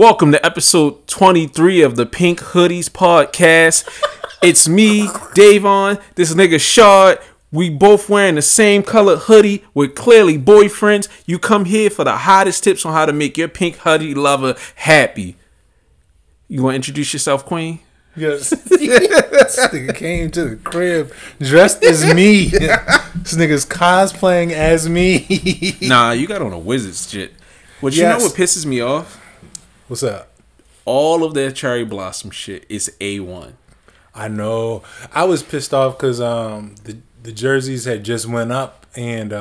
Welcome to episode 23 of the Pink Hoodies podcast. It's me, Davon, this nigga Shard. We both wearing the same colored hoodie. We're clearly boyfriends. You come here for the hottest tips on how to make your pink hoodie lover happy. You want to introduce yourself, Queen? Yes. This nigga came to the crib dressed as me. This nigga's cosplaying as me. Nah, you got on a wizard's shit. But you know what pisses me off? What's up? All of that cherry blossom shit is A1. I know. I was pissed off because the jerseys had just went up and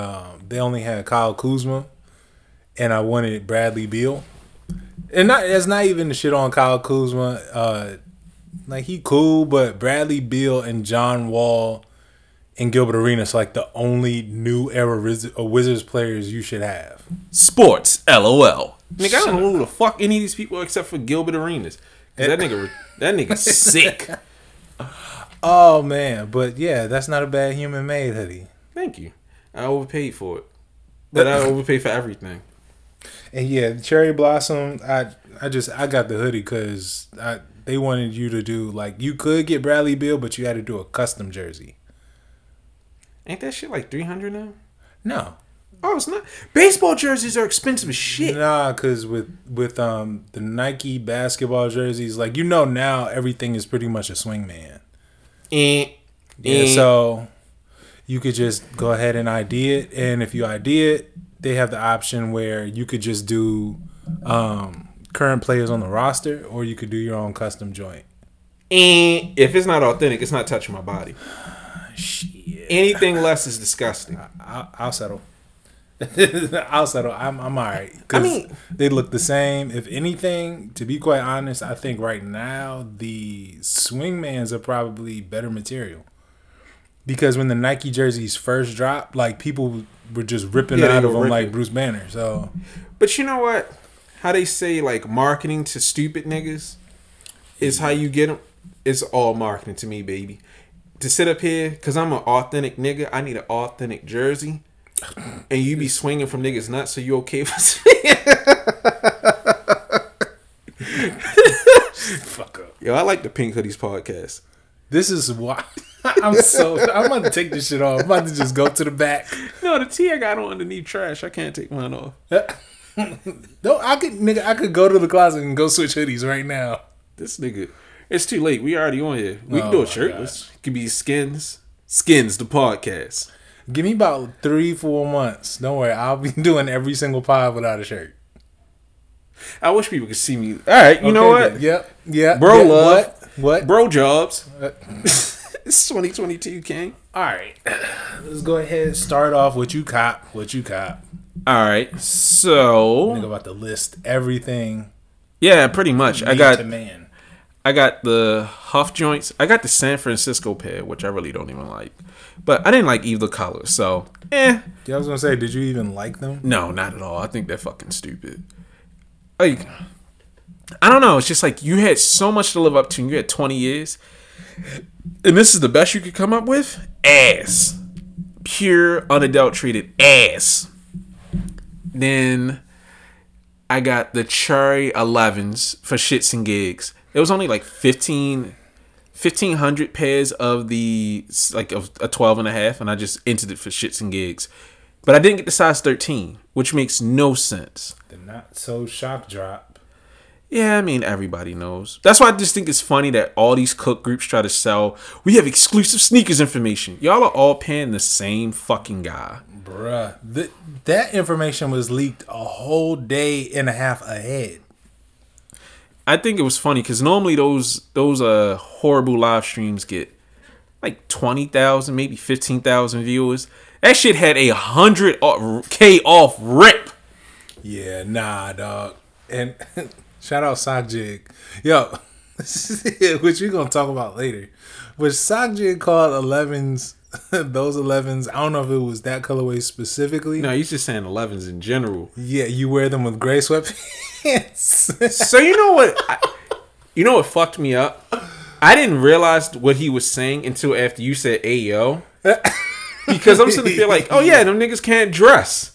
they only had Kyle Kuzma, and I wanted Bradley Beal. And that's not even the shit on Kyle Kuzma. Like, he cool, but Bradley Beal and John Wall and Gilbert Arenas, like, the only new era Wizards players you should have. Sports, LOL. Nigga, I don't know who the fuck any of these people except for Gilbert Arenas. Cause that nigga's sick. Oh man, but yeah, that's not a bad human made hoodie. Thank you. I overpaid for it, but I overpaid for everything. And yeah, cherry blossom. I got the hoodie because they wanted you to do, like, you could get Bradley Beal, but you had to do a custom jersey. Ain't that shit like $300 now? No. Oh, it's not. Baseball jerseys are expensive as shit. Nah, because with the Nike basketball jerseys, like, you know, now everything is pretty much a swingman. Yeah, so you could just go ahead and ID it, and if you ID it, they have the option where you could just do current players on the roster, or you could do your own custom joint. And if it's not authentic, it's not touching my body. Shit. Anything less is disgusting. I'll settle. I'll settle. I'm all right. I mean, they look the same. If anything, to be quite honest, I think right now the swingmans are probably better material, because when the Nike jerseys first dropped, like, people were just ripping out of them like Bruce Banner. So, but you know what? How they say, like, marketing to stupid niggas is how you get them. It's all marketing to me, baby. To sit up here because I'm an authentic nigga. I need an authentic jersey. And you be swinging from niggas nuts, so you okay for swinging? Fuck up. Yo, I like the Pink Hoodies podcast. This is why I'm about to take this shit off. I'm about to just go to the back. No, the tee I got on underneath trash. I can't take mine off. No, I could go to the closet and go switch hoodies right now. This nigga, it's too late. We already on here. We can do a shirtless. It could be skins the podcast. Give me about 3-4 months. Don't worry, I'll be doing every single pod without a shirt. I wish people could see me. All right, you know what? Then. Yep. Bro, love. What? Bro jobs. It's 2022, King. All right, let's go ahead and start off with what you cop. All right, so I'm about to list everything. Yeah, pretty much. I got the Huff joints. I got the San Francisco pair, which I really don't even like. But I didn't like either color, so Yeah, I was gonna say, did you even like them? No, not at all. I think they're fucking stupid. Like, I don't know. It's just like you had so much to live up to, and you had 20 years, and this is the best you could come up with? Ass. Pure, unadulterated ass. Then I got the Cherry 11s for shits and gigs. It was only like 1,500 pairs of the, like, of a 12.5, and I just entered it for shits and gigs. But I didn't get the size 13, which makes no sense. The not so shock drop. Yeah, I mean, everybody knows. That's why I just think it's funny that all these cook groups try to sell, we have exclusive sneakers information. Y'all are all paying the same fucking guy. Bruh, that information was leaked a whole day and a half ahead. I think it was funny because normally those horrible live streams get like 20,000, maybe 15,000 viewers. That shit had 100K off rip. Yeah, nah, dog. And shout out Sock Jig. Yo, which we're going to talk about later. Which Sock Jig called 11s, those 11s. I don't know if it was that colorway specifically. No, he's just saying 11s in general. Yeah, you wear them with gray sweatpants. So you know what fucked me up? I didn't realize what he was saying until after you said, "Hey yo," because I'm sitting there like, "Oh yeah, them niggas can't dress,"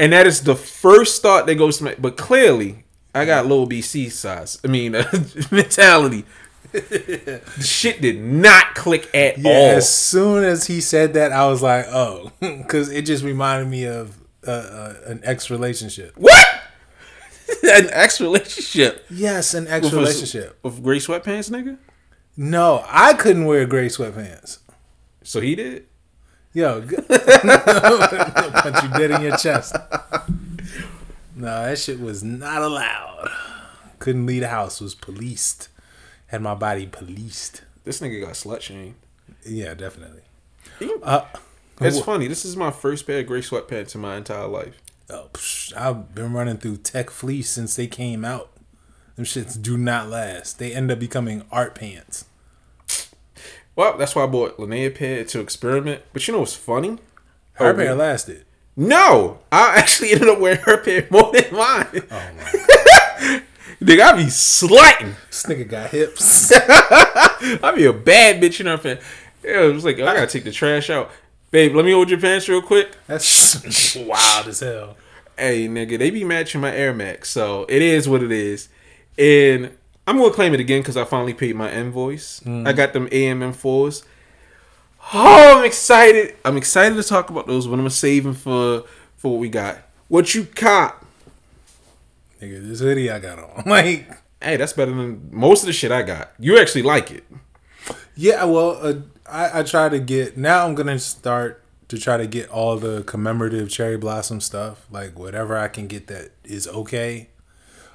and that is the first thought that goes to my. But clearly, I got Lil BC size. I mean, mentality. Shit did not click at all. As soon as he said that, I was like, oh. Because it just reminded me of an ex-relationship. What? An ex-relationship? Yes, an ex-relationship. With gray sweatpants, nigga? No, I couldn't wear gray sweatpants. So he did? Yo. Punch you dead in your chest. No, that shit was not allowed. Couldn't leave the house. Was policed. Had my body policed. This nigga got slut shamed. Yeah, definitely. It's funny. This is my first pair of gray sweatpants in my entire life. Oh, I've been running through Tech Fleece since they came out. Them shits do not last. They end up becoming art pants. Well, that's why I bought Linnea pair to experiment. But you know what's funny? Her pair lasted. No, I actually ended up wearing her pair more than mine. Oh my god. Nigga, I be sliding. This nigga got hips. I be a bad bitch in her pants. Yeah, it was like, I gotta take the trash out. Babe, let me hold your pants real quick. That's wild as hell. Hey, nigga, they be matching my Air Max, so it is what it is. And I'm gonna claim it again because I finally paid my invoice. I got them AMM4s. Oh, I'm excited. I'm excited to talk about those, but I'm saving for what we got. What you cop? Nigga, this hoodie I got on. Like, hey, that's better than most of the shit I got. You actually like it. Yeah, well, I try to get... Now I'm going to start to try to get all the commemorative cherry blossom stuff. Like, whatever I can get that is okay.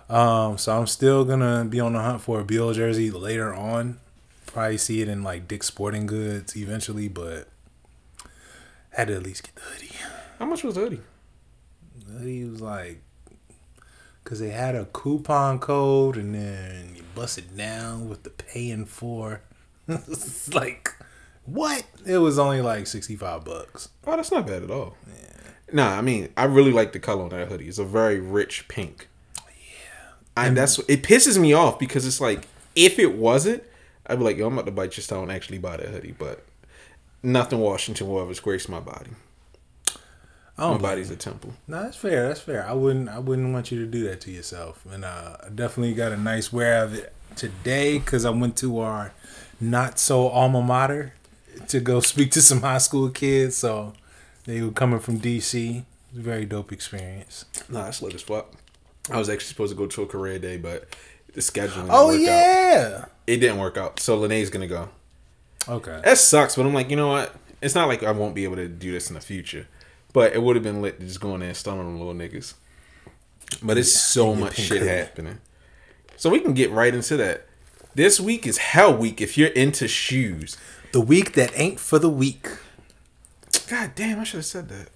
So I'm still going to be on the hunt for a Beal jersey later on. Probably see it in like Dick's Sporting Goods eventually, but I had to at least get the hoodie. How much was the hoodie? The hoodie was like, because they had a coupon code and then you bust it down with the paying for. It's like, what? It was only like $65. Oh, that's not bad at all. Yeah. Nah, I mean, I really like the color on that hoodie. It's a very rich pink. Yeah. And that's it pisses me off because it's like, if it wasn't, I'd be like, yo, I'm about to bite your style and actually buy that hoodie, but nothing Washington will ever disgrace my body. My body's a temple. No, that's fair. That's fair. I wouldn't want you to do that to yourself. And I definitely got a nice wear of it today because I went to our not so alma mater to go speak to some high school kids. So they were coming from DC. It was a very dope experience. No, that's lit as fuck. I was actually supposed to go to a career day, but the scheduling didn't work out. It didn't work out. So Linnea's going to go. Okay. That sucks, but I'm like, you know what? It's not like I won't be able to do this in the future. But it would have been lit to just go in there and stun them little niggas. But it's so much shit happening. So we can get right into that. This week is Hell Week if you're into shoes. The week that ain't for the week. God damn, I should have said that.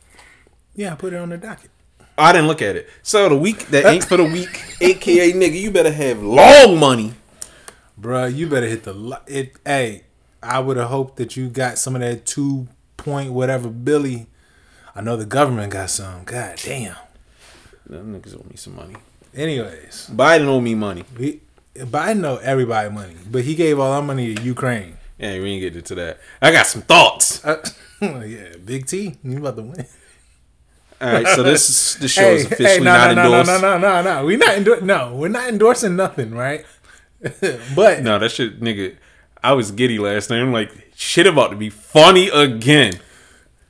Yeah, I put it on the docket. I didn't look at it. So the week that ain't for the week, a.k.a. nigga, you better have long money. Bruh, you better hit the... Hey, I would have hoped that you got some of that 2 point whatever Billy... I know the government got some. God damn. Them niggas owe me some money. Anyways. Biden owe me money. Biden owe everybody money. But he gave all our money to Ukraine. Yeah, we ain't getting into that. I got some thoughts. Yeah, Big T, you about to win. All right, so this show is officially not endorsed. No. We're not endorsing nothing, right? But no, that shit, nigga. I was giddy last night. I'm like, shit about to be funny again.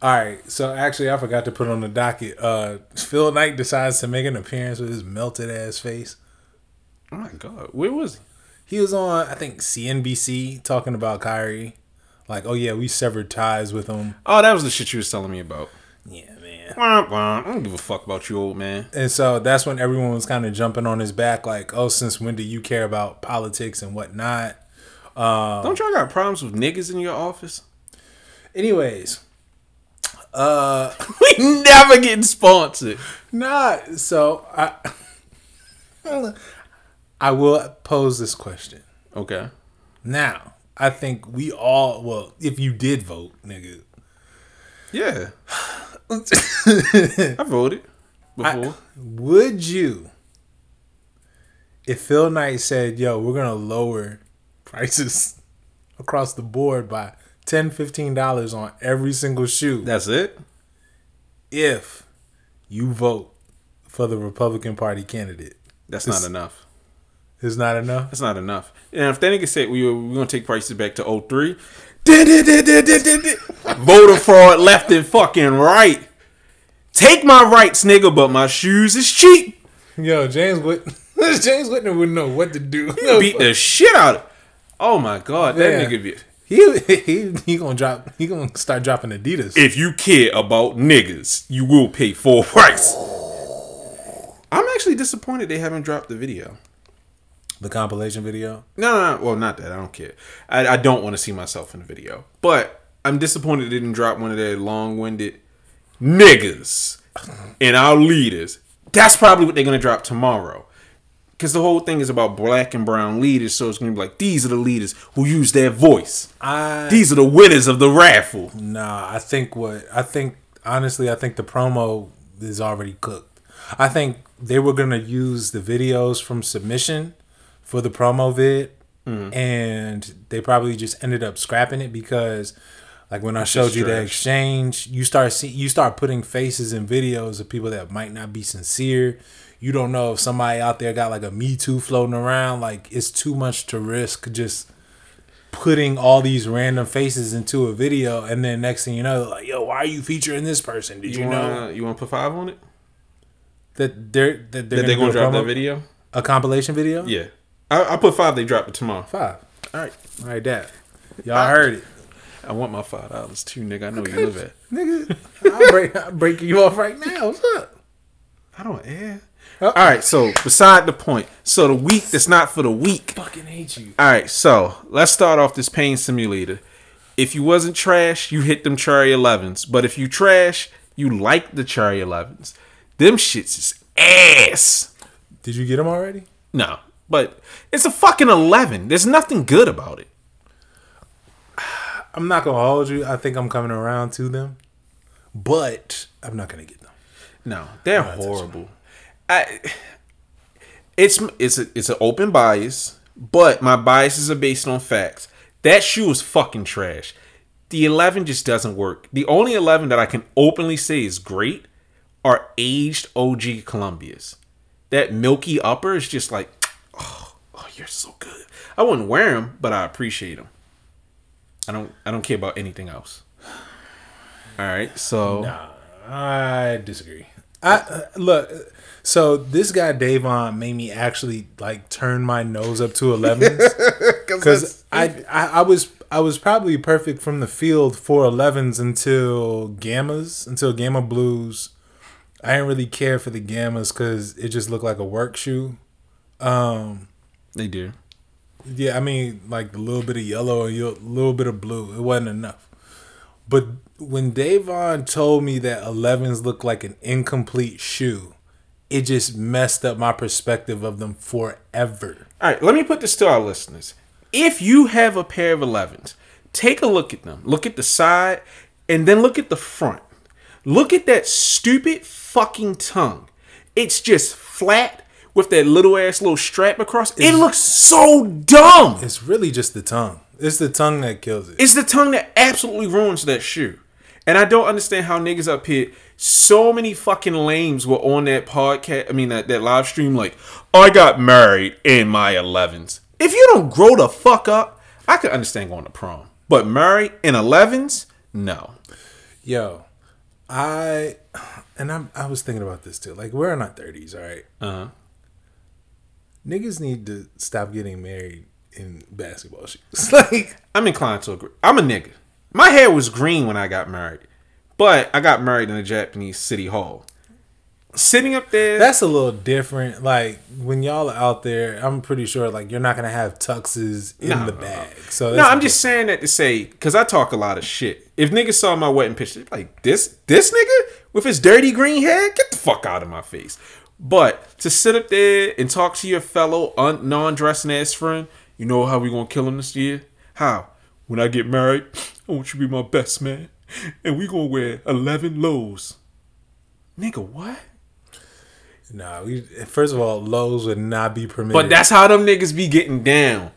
All right, so actually I forgot to put on the docket. Phil Knight decides to make an appearance with his melted-ass face. Oh, my God. Where was he? He was on, I think, CNBC talking about Kyrie. Like, oh, yeah, we severed ties with him. Oh, that was the shit you was telling me about. Yeah, man. I don't give a fuck about you, old man. And so that's when everyone was kind of jumping on his back like, oh, since when do you care about politics and whatnot? Don't y'all got problems with niggas in your office? Anyways... we never getting sponsored. Nah, so I will pose this question. Okay. Now, I think we all, well, if you did vote, nigga. Yeah. I voted before. Would you, if Phil Knight said, yo, we're going to lower prices across the board by $10, $15 on every single shoe. That's it? If you vote for the Republican Party candidate. That's not enough. It's not enough? That's not enough. And if that nigga said we're going to take prices back to 03, voter fraud left and fucking right. Take my rights, nigga, but my shoes is cheap. Yo, James Whitner wouldn't know what to do. He'd beat the shit out of him. Oh my God, that nigga be... He gonna start dropping Adidas. If you care about niggas, you will pay full price. I'm actually disappointed they haven't dropped the video. The compilation video? No. Well, not that. I don't care. I don't want to see myself in the video. But I'm disappointed they didn't drop one of their long-winded niggas and our leaders. That's probably what they're gonna drop tomorrow. Because the whole thing is about black and brown leaders, so it's going to be like, these are the leaders who use their voice. These are the winners of the raffle. Nah, I think the promo is already cooked. I think they were going to use the videos from submission for the promo vid, and they probably just ended up scrapping it because, like, when I showed you the exchange, you start putting faces in videos of people that might not be sincere. You don't know if somebody out there got like a Me Too floating around. Like, it's too much to risk just putting all these random faces into a video, and then next thing you know, like, yo, why are you featuring this person? Did you know? You want to put 5 on it? That they're going to drop that video? A compilation video? Yeah. I put 5. They drop it tomorrow. 5. All right, Dad. Y'all heard it. I want my $5 too, nigga. I know you live at. Nigga, I'll break you off right now. What's up? I don't air. Oh. All right, so beside the point. So the week that's not for the week. I fucking hate you. All right, so let's start off this pain simulator. If you wasn't trash, you hit them Cherry 11s. But if you trash, you like the Cherry 11s. Them shits is ass. Did you get them already? No, but it's a fucking 11. There's nothing good about it. I'm not going to hold you. I think I'm coming around to them. But I'm not going to get them. No, they're horrible. It's an open bias, but my biases are based on facts. That shoe is fucking trash. The 11 just doesn't work. The only 11 that I can openly say is great are aged OG Columbias. That milky upper is just like, oh, you're so good. I wouldn't wear them, but I appreciate them. I don't care about anything else. All right, so nah, I disagree. Look. So this guy Davon made me actually like turn my nose up to 11s because I was probably perfect from the field for 11s until Gamma Blues. I didn't really care for the Gammas because it just looked like a work shoe. They do. Yeah, I mean, like a little bit of yellow and a little bit of blue. It wasn't enough. But when Davon told me that 11s look like an incomplete shoe, it just messed up my perspective of them forever. All right, let me put this to our listeners. If you have a pair of 11s, take a look at them. Look at the side, and then look at the front. Look at that stupid fucking tongue. It's just flat with that little strap across. It looks so dumb. It's really just the tongue. It's the tongue that kills it. It's the tongue that absolutely ruins that shoe. And I don't understand how niggas up here, so many fucking lames were on that podcast, I mean that live stream like, I got married in my 11s. If you don't grow the fuck up, I could understand going to prom. But married in 11s? No. Yo, I was thinking about this too. Like, we're in our 30s, all right? Uh-huh. Niggas need to stop getting married in basketball shoes. Like, I'm inclined to agree. I'm a nigga. My hair was green when I got married, but I got married in a Japanese city hall. Sitting up there, that's a little different. Like, when y'all are out there, I'm pretty sure like you're not gonna have tuxes in the bag. So that's I'm just saying that to say, because I talk a lot of shit. If niggas saw my wedding picture, like this nigga with his dirty green hair, get the fuck out of my face. But to sit up there and talk to your fellow non-dressing ass friend. You know how we gonna kill him this year? How? When I get married, I want you to be my best man. And we gonna wear 11 lows. Nigga, what? Nah, first of all, lows would not be permitted. But that's how them niggas be getting down.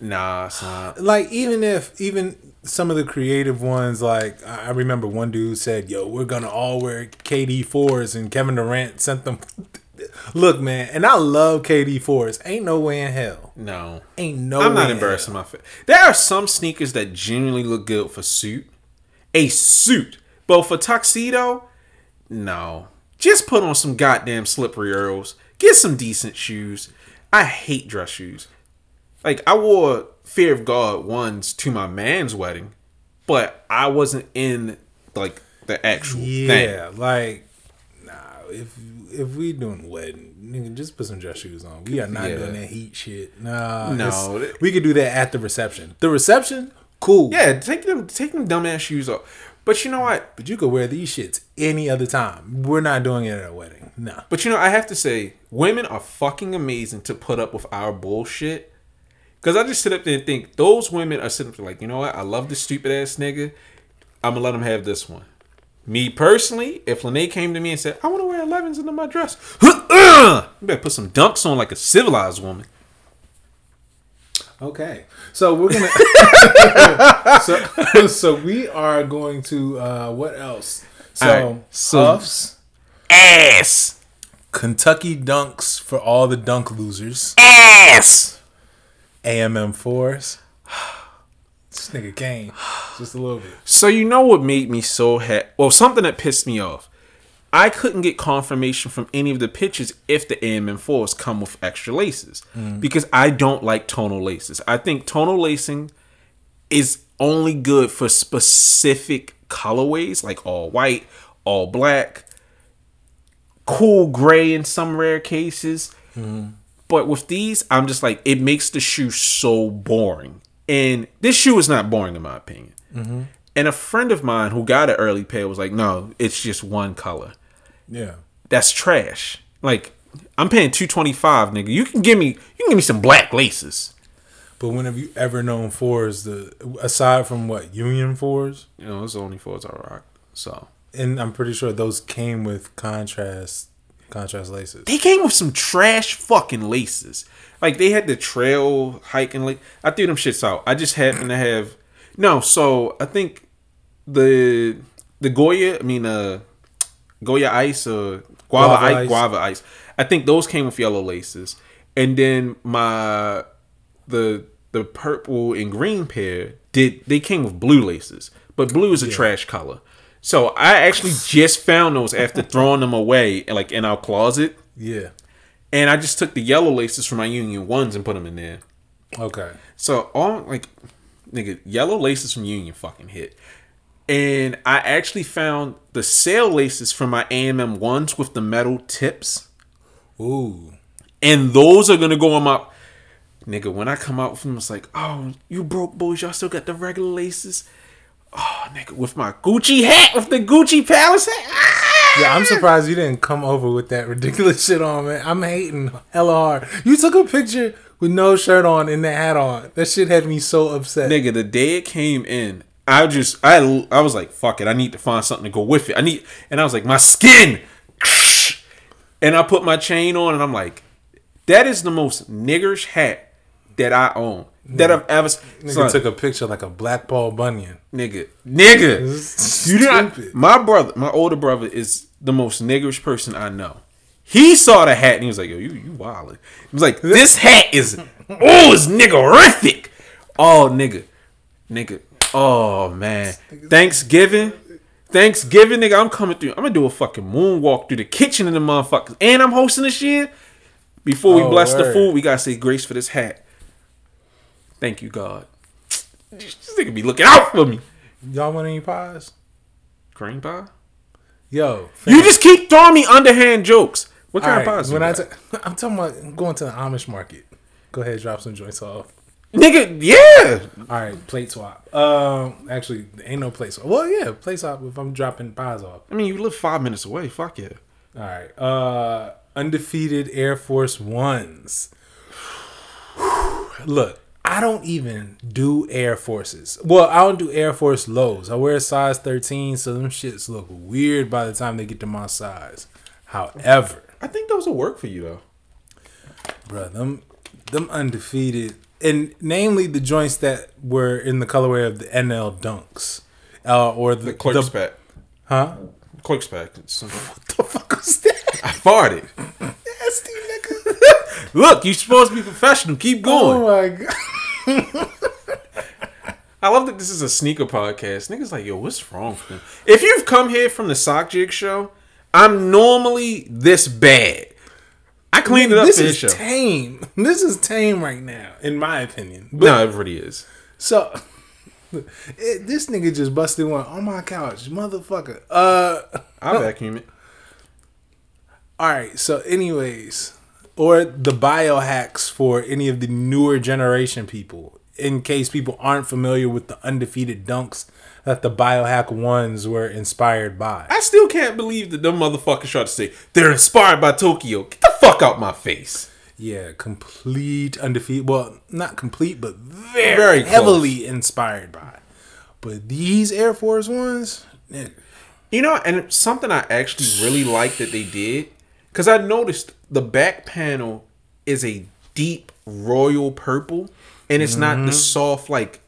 Nah, it's not. Like, even some of the creative ones, like, I remember one dude said, yo, we're gonna all wear KD4s, and Kevin Durant sent them Look, man, and I love KD Forest. Ain't no way in hell. No. Ain't no way. I'm not embarrassing my face. There are some sneakers that genuinely look good for suit. A suit. But for tuxedo, no. Just put on some goddamn slippery Earls. Get some decent shoes. I hate dress shoes. Like, I wore Fear of God ones to my man's wedding, but I wasn't in, like, the actual thing. Yeah, like, nah, if we doing a wedding, nigga, just put some dress shoes on. We are not doing that heat shit. Nah, no, we could do that at the reception. The reception, cool. Yeah, take them dumbass shoes off. But you know what? But you could wear these shits any other time. We're not doing it at a wedding. No. But you know, I have to say, women are fucking amazing to put up with our bullshit. Because I just sit up there and think, those women are sitting up there like, you know what? I love this stupid ass nigga. I'm going to let him have this one. Me personally, if Lene came to me and said, I want to wear 11s under my dress. You better put some dunks on like a civilized woman. Okay, so we're gonna. so we are going to what else? So Huffs, ass, Kentucky Dunks for all the dunk losers, ass, AMM4s. This nigga game just a little bit. So you know what made me so happy? Well, something that pissed me off. I couldn't get confirmation from any of the pictures if the AMM4s come with extra laces because I don't like tonal laces. I think tonal lacing is only good for specific colorways like all white, all black, cool gray in some rare cases. Mm. But with these, I'm just like, it makes the shoe so boring. And this shoe is not boring in my opinion. Mm-hmm. And a friend of mine who got an early pair was like, no, it's just one color. Yeah. That's trash. Like, I'm paying $225, nigga. You can give me some black laces. But when have you ever known fours aside from what, Union fours? You know, it's the only fours I rock. So. And I'm pretty sure those came with contrast laces. They came with some trash fucking laces. Like they had the trail hiking lace. I threw them shits out. I just happened to have I think the Goya Ice or Guava Ice. I think those came with yellow laces, and then the purple and green pair they came with blue laces, but blue is a trash color. So I actually just found those after throwing them away, like in our closet. Yeah, and I just took the yellow laces from my Union ones and put them in there. Okay, so all like. Nigga, yellow laces from Union fucking hit. And I actually found the sale laces from my AMM ones with the metal tips. Ooh. And those are going to go on my... Nigga, when I come out from them, it's like, oh, you broke boys, y'all still got the regular laces? Oh, nigga, with my Gucci hat, with the Gucci Palace hat. Ah! Yeah, I'm surprised you didn't come over with that ridiculous shit on, man. I'm hating hella hard. You took a picture... with no shirt on and the hat on. That shit had me so upset. Nigga, the day it came in, I was like, fuck it. I need to find something to go with it. And I was like, my skin. And I put my chain on and I'm like, that is the most niggerish hat that I own. That I've ever seen. Nigga took a picture like a black Paul Bunyan. Nigga. You didn't. My older brother is the most niggerish person I know. He saw the hat and he was like, yo, you wildin'. He was like, this hat is, it's niggerific. Oh, nigga. Oh, man. Thanksgiving, nigga, I'm coming through. I'm going to do a fucking moonwalk through the kitchen in the motherfuckers. And I'm hosting this year. Before we bless the food, we got to say grace for this hat. Thank you, God. This nigga be looking out for me. Y'all want any pies? Cream pie? Yo. You just keep throwing me underhand jokes. What kind of pies? I'm talking about going to the Amish market. Go ahead, drop some joints off, nigga. Yeah. All right, plate swap. Actually, ain't no plate swap. Well, yeah, plate swap. If I'm dropping pies off, I mean, you live 5 minutes away. Fuck yeah. All right. Undefeated Air Force Ones. Look, I don't even do Air Forces. Well, I don't do Air Force lows. I wear a size 13, so them shits look weird by the time they get to my size. However, I think those will work for you though, bro. Them Undefeated, and namely the joints that were in the colorway of the NL Dunks, or the Clerks pack. Huh? Clerks pack. What the fuck was that? I farted. Look, you're supposed to be professional. Keep going. Oh, my God. I love that this is a sneaker podcast. Niggas like, yo, what's wrong with them? If you've come here from the Sock Jig show, I'm normally this bad. I cleaned it up for this show. This is tame. This is tame right now, in my opinion. But, no, it really is. So, this nigga just busted one on my couch. Motherfucker. I'll vacuum it. Alright, so anyways, or the biohacks for any of the newer generation people, in case people aren't familiar with the undefeated dunks that the biohack ones were inspired by. I still can't believe that them motherfuckers tried to say, they're inspired by Tokyo. Get the fuck out my face. Yeah, complete undefeated. Well, not complete, but very heavily inspired by. But these Air Force ones, nigga. You know, and something I actually really liked that they did, because I noticed the back panel is a deep royal purple, and it's not the soft, like,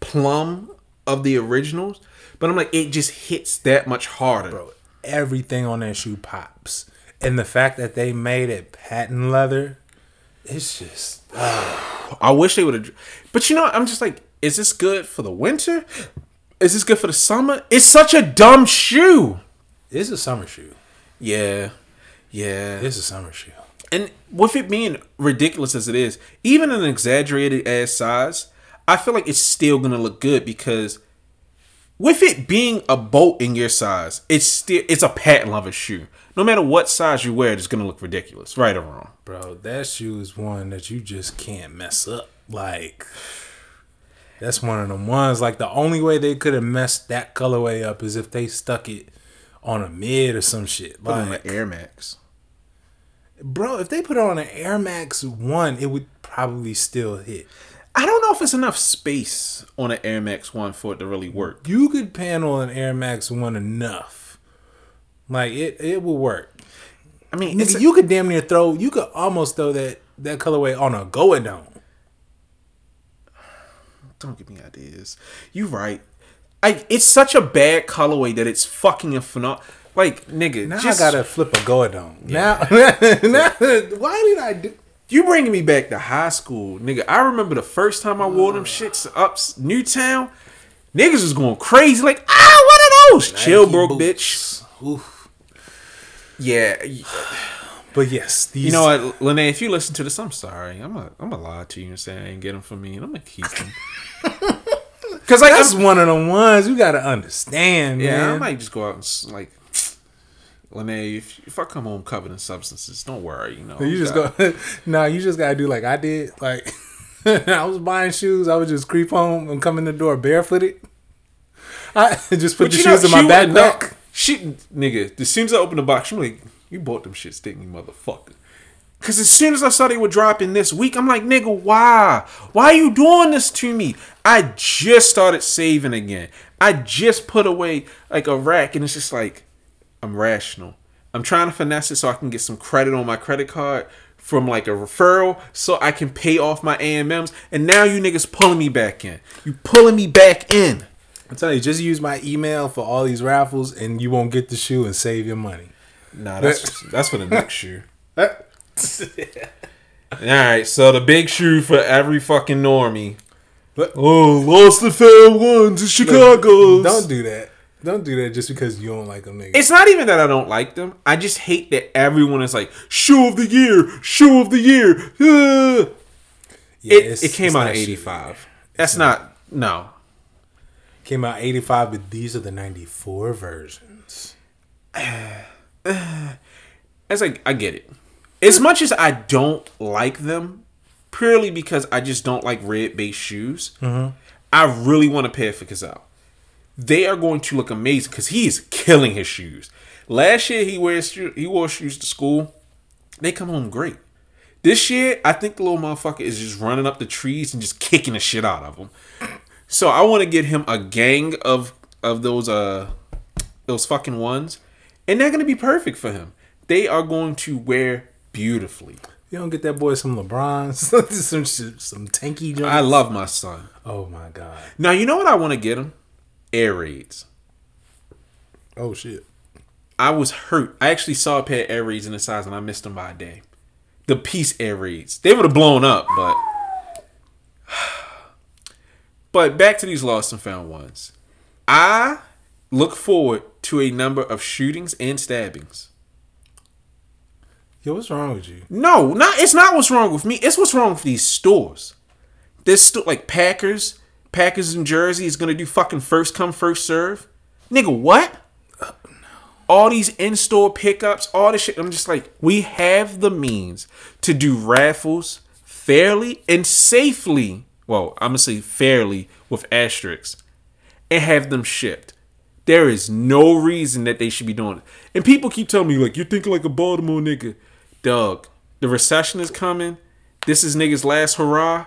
plum of the originals. But I'm like, it just hits that much harder. Bro, everything on that shoe pops. And the fact that they made it patent leather, it's just... I wish they would have... But, you know, I'm just like, is this good for the winter? Is this good for the summer? It's such a dumb shoe. It's a summer shoe. Yeah. Yeah. It's a summer shoe. And with it being ridiculous as it is, even an exaggerated ass size, I feel like it's still going to look good because with it being a bolt in your size, it's a patent leather shoe. No matter what size you wear, it's going to look ridiculous, right or wrong. Bro, that shoe is one that you just can't mess up. Like, that's one of them ones. Like, the only way they could have messed that colorway up is if they stuck it on a mid or some shit. Like, on an Air Max. Bro, if they put it on an Air Max 1, it would probably still hit. I don't know if it's enough space on an Air Max 1 for it to really work. You could panel an Air Max 1 enough. Like, it will work. I mean, nigga, you could damn near throw... You could almost throw that colorway on a Goa Dome. Don't give me ideas. You're right. It's such a bad colorway that it's fucking phenomenal. Like, nigga, now just... I gotta flip a Goa Dome. Yeah. Now, why did I do... You bringing me back to high school, nigga. I remember the first time I wore them shits up Newtown. Niggas was going crazy. Like, what are those? Nike chill, bro, bitch. Oof. Yeah. But yes, these... You know what, Lene, if you listen to this, I'm sorry. I'm gonna lie to you and say I ain't get them for me. And I'm gonna keep them. Because like, that's one of the ones you gotta understand, yeah, man. Yeah, I might just go out and like... Lene, if I come home covered in substances, don't worry, you know. You just go, nah, you just gotta do like I did. Like, I was buying shoes, I would just creep home and come in the door barefooted. I just put the shoes in my backpack. Nigga, as soon as I opened the box, I'm like, you bought them shits, didn't you, motherfucker? Because as soon as I saw they were dropping this week, I'm like, nigga, why? Why are you doing this to me? I just started saving again. I just put away like a rack, and it's just like, I'm rational. I'm trying to finesse it so I can get some credit on my credit card from like a referral so I can pay off my AMMs. And now you niggas pulling me back in. You pulling me back in. I'm telling you, just use my email for all these raffles and you won't get the shoe and save your money. Nah, that's for the next shoe. Alright, so the big shoe for every fucking normie. Oh, lost the fair one to Chicago's. Don't do that. Don't do that just because you don't like them, nigga. It's not even that I don't like them. I just hate that everyone is like, shoe of the year, shoe of the year. Yeah, it came out in 85. That's not. Came out 85, but these are the 94 versions. That's like, I get it. As much as I don't like them, purely because I just don't like red-based shoes, I really want to pair for Kazal. They are going to look amazing because he is killing his shoes. Last year, he wore shoes to school. They come home great. This year, I think the little motherfucker is just running up the trees and just kicking the shit out of them. So I want to get him a gang of those fucking ones. And they're going to be perfect for him. They are going to wear beautifully. You don't get that boy some LeBrons, some tanky joints. I love my son. Oh, my God. Now, you know what I want to get him? Air Raids. Oh shit! I was hurt. I actually saw a pair of Air Raids in the size, and I missed them by a day. the Peace Air Raids. They would have blown up, but... But back to these lost and found ones. I look forward to a number of shootings and stabbings. Yo, what's wrong with you? No, it's not what's wrong with me. It's what's wrong with these stores. This store, like Packers in Jersey is going to do fucking first come, first serve. Nigga, what? Oh, no. All these in-store pickups, all this shit. I'm just like, we have the means to do raffles fairly and safely. Well, I'm going to say fairly with asterisks and have them shipped. There is no reason that they should be doing it. And people keep telling me, like, you're thinking like a Baltimore nigga. Doug, the recession is coming. This is niggas' last hurrah.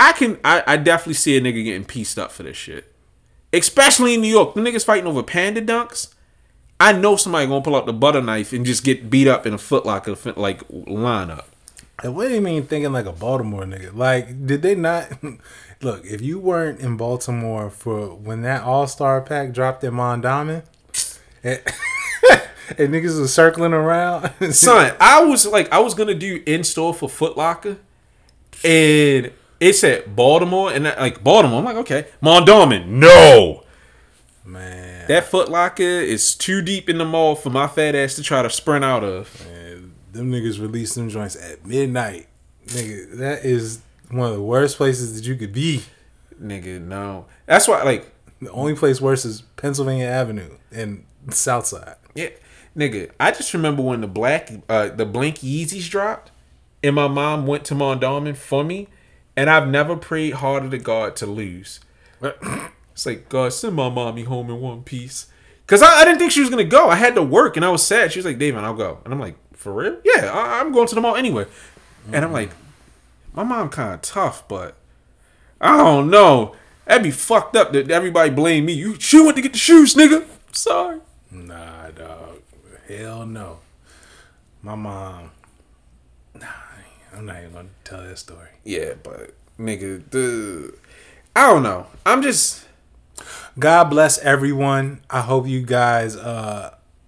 I definitely see a nigga getting pieced up for this shit. Especially in New York. The niggas fighting over Panda Dunks. I know somebody going to pull out the butter knife and just get beat up in a Foot Locker, like, lineup. And what do you mean thinking like a Baltimore nigga? Like, did they not... Look, if you weren't in Baltimore for when that All-Star pack dropped at Mondawmin, and niggas was circling around... Son, I was going to do in-store for Foot Locker, and it said Baltimore, and Baltimore, I'm like, okay. Mondawmin, no! Man. That Foot Locker is too deep in the mall for my fat ass to try to sprint out of. Man. Them niggas release them joints at midnight. Nigga, that is one of the worst places that you could be. Nigga, no. That's why, the only place worse is Pennsylvania Avenue and Southside. Yeah. Nigga, I just remember when the Blank Yeezys dropped and my mom went to Mondawmin for me, and I've never prayed harder to God to lose. It's like, God, send my mommy home in one piece. Because I didn't think she was going to go. I had to work, and I was sad. She was like, Davon, I'll go. And I'm like, for real? Yeah, I'm going to the mall anyway. Mm-hmm. And I'm like, my mom kind of tough, but I don't know. That'd be fucked up that everybody blame me. She went to get the shoes, nigga. I'm sorry. Nah, dog. Hell no. My mom. Nah, I'm not even going to tell that story. Yeah, but, nigga, I don't know. I'm just... God bless everyone. I hope you guys...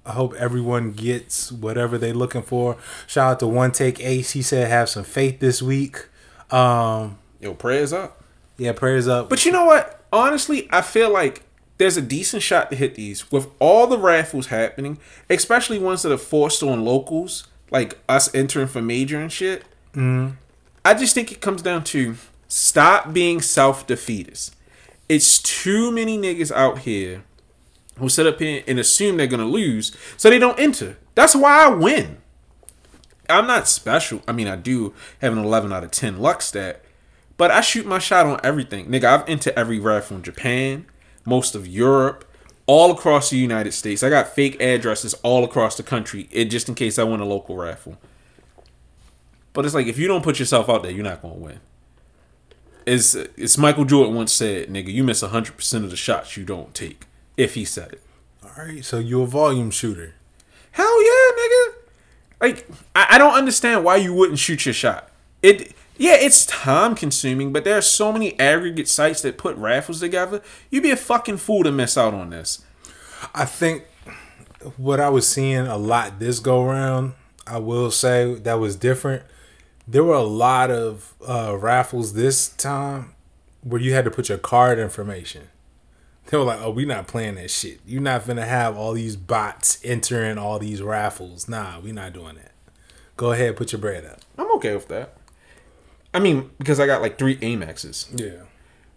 I hope everyone gets whatever they're looking for. Shout out to One Take Ace. He said have some faith this week. Yo, prayers up. Yeah, prayers up. But you know what? Honestly, I feel like there's a decent shot to hit these with all the raffles happening, especially ones that are forced on locals, like us entering for major and shit. Mm. I just think it comes down to stop being self-defeatist. It's too many niggas out here who sit up here and assume they're going to lose, so they don't enter. That's why I win. I'm not special. I mean, I do have an 11 out of 10 luck stat, but I shoot my shot on everything. Nigga, I've entered every ride from Japan, most of Europe, all across the United States. I got fake addresses all across the country, just in case I win a local raffle. But it's like, if you don't put yourself out there, you're not going to win. It's Michael Jordan once said, nigga, you miss 100% of the shots you don't take. If he said it. Alright, so you're a volume shooter. Hell yeah, nigga. Like, I don't understand why you wouldn't shoot your shot. It's time consuming, but there are so many aggregate sites that put raffles together. You'd be a fucking fool to miss out on this. I think what I was seeing a lot this go round, I will say that was different. There were a lot of raffles this time where you had to put your card information. They were like, oh, we not playing that shit. You're not finna have all these bots entering all these raffles. Nah, we not doing that. Go ahead, put your bread up. I'm okay with that. I mean, because I got like 3 Air Maxes. Yeah.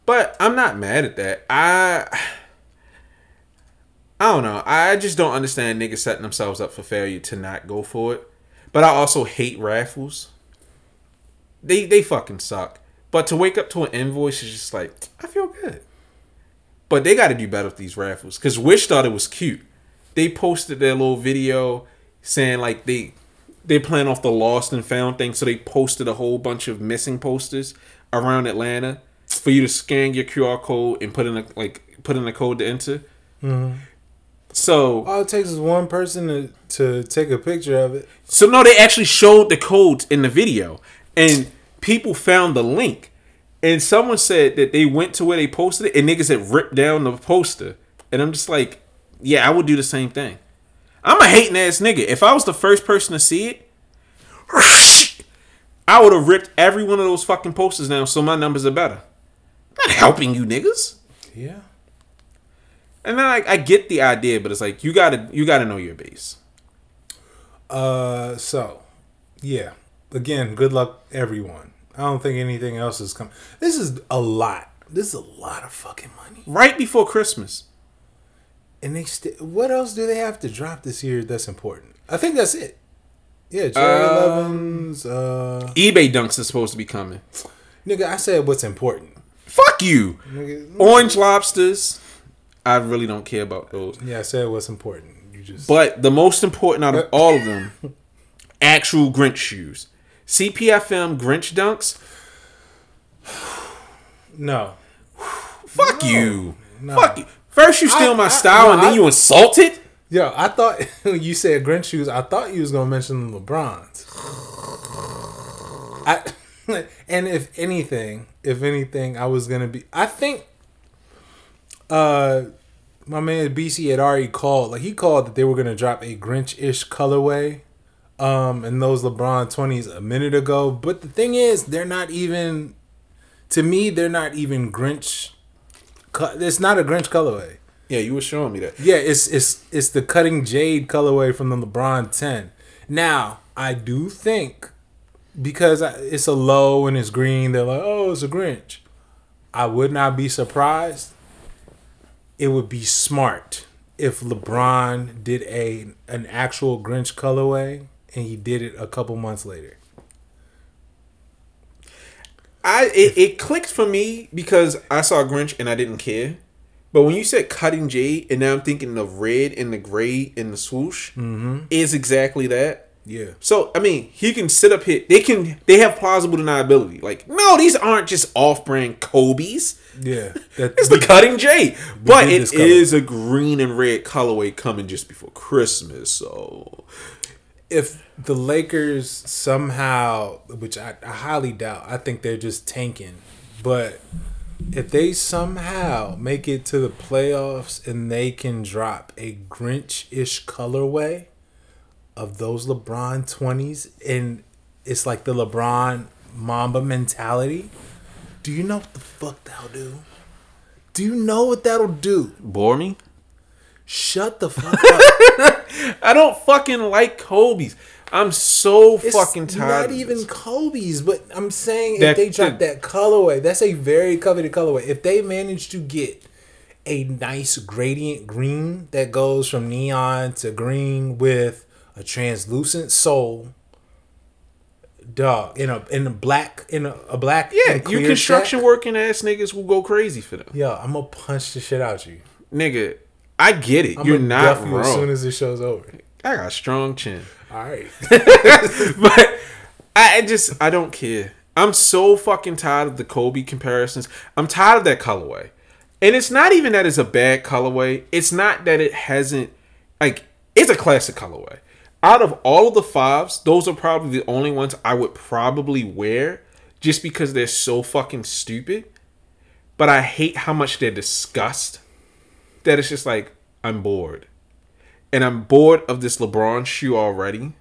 But I'm not mad at that. I don't know. I just don't understand niggas setting themselves up for failure to not go for it. But I also hate raffles. They fucking suck. But to wake up to an invoice is just like, I feel good. But they got to do better with these raffles. Because Wish thought it was cute. They posted their little video saying, like, they plan off the lost and found thing. So they posted a whole bunch of missing posters around Atlanta for you to scan your QR code and put in a code to enter. Mm-hmm. So all it takes is one person to take a picture of it. So, no, they actually showed the codes in the video. And people found the link. And someone said that they went to where they posted it, and niggas had ripped down the poster. And I'm just like, yeah, I would do the same thing. I'm a hating ass nigga. If I was the first person to see it, I would have ripped every one of those fucking posters now, so my numbers are better. I'm not helping you niggas. Yeah. And then I get the idea, but it's like you gotta know your base. So, yeah. Again, good luck, everyone. I don't think anything else is coming. This is a lot. This is a lot of fucking money. Right before Christmas. And they what else do they have to drop this year that's important? I think that's it. Yeah, Jerry Lovin's, eBay Dunks is supposed to be coming. Nigga, I said what's important. Fuck you. Nigga. Orange Lobsters. I really don't care about those. Yeah, I said what's important. You just. But the most important out of all of them, actual Grinch shoes. CPFM Grinch Dunks? No. Fuck you. No. Fuck you. First you steal my style and then you insult it? Yo, I thought you said Grinch shoes. I thought you was going to mention LeBron's. And if anything, I was going to be... I think my man BC had already called. Like, he called that they were going to drop a Grinch-ish colorway. And those LeBron 20s a minute ago. But the thing is, they're not even... To me, they're not even Grinch... It's not a Grinch colorway. Yeah, you were showing me that. Yeah, it's the Cutting Jade colorway from the LeBron 10. Now, I do think, because it's a low and it's green, they're like, oh, it's a Grinch. I would not be surprised. It would be smart if LeBron did an actual Grinch colorway and he did it a couple months later. It clicked for me because I saw Grinch and I didn't care. But when you said Cutting Jade, and now I'm thinking of red and the gray and the swoosh, mm-hmm. is exactly that. Yeah. So, I mean, he can sit up here. They have plausible deniability. Like, no, these aren't just off-brand Kobe's. Yeah. It's the Cutting Jade. But it is a green and red colorway coming just before Christmas. So, if the Lakers somehow, which I highly doubt, I think they're just tanking, but... If they somehow make it to the playoffs and they can drop a Grinch-ish colorway of those LeBron 20s, and it's like the LeBron Mamba mentality, do you know what the fuck that'll do? Do you know what that'll do? Bore me? Shut the fuck up. I don't fucking like Kobe's. I'm fucking tired. It's not even Kobe's, but I'm saying if they drop that colorway, that's a very coveted colorway. If they manage to get a nice gradient green that goes from neon to green with a translucent sole, dog, in a black, yeah, you construction working ass niggas will go crazy for them. Yo, I'm gonna punch the shit out you, nigga. I get it. You're not wrong. As soon as this show's over, I got a strong chin. All right. But I don't care. I'm so fucking tired of the Kobe comparisons. I'm tired of that colorway. And it's not even that it's a bad colorway. It's not that it hasn't, like, it's a classic colorway. Out of all of the 5s, those are probably the only ones I would probably wear just because they're so fucking stupid. But I hate how much they're discussed that it's just like, I'm bored. And I'm bored of this LeBron shoe already.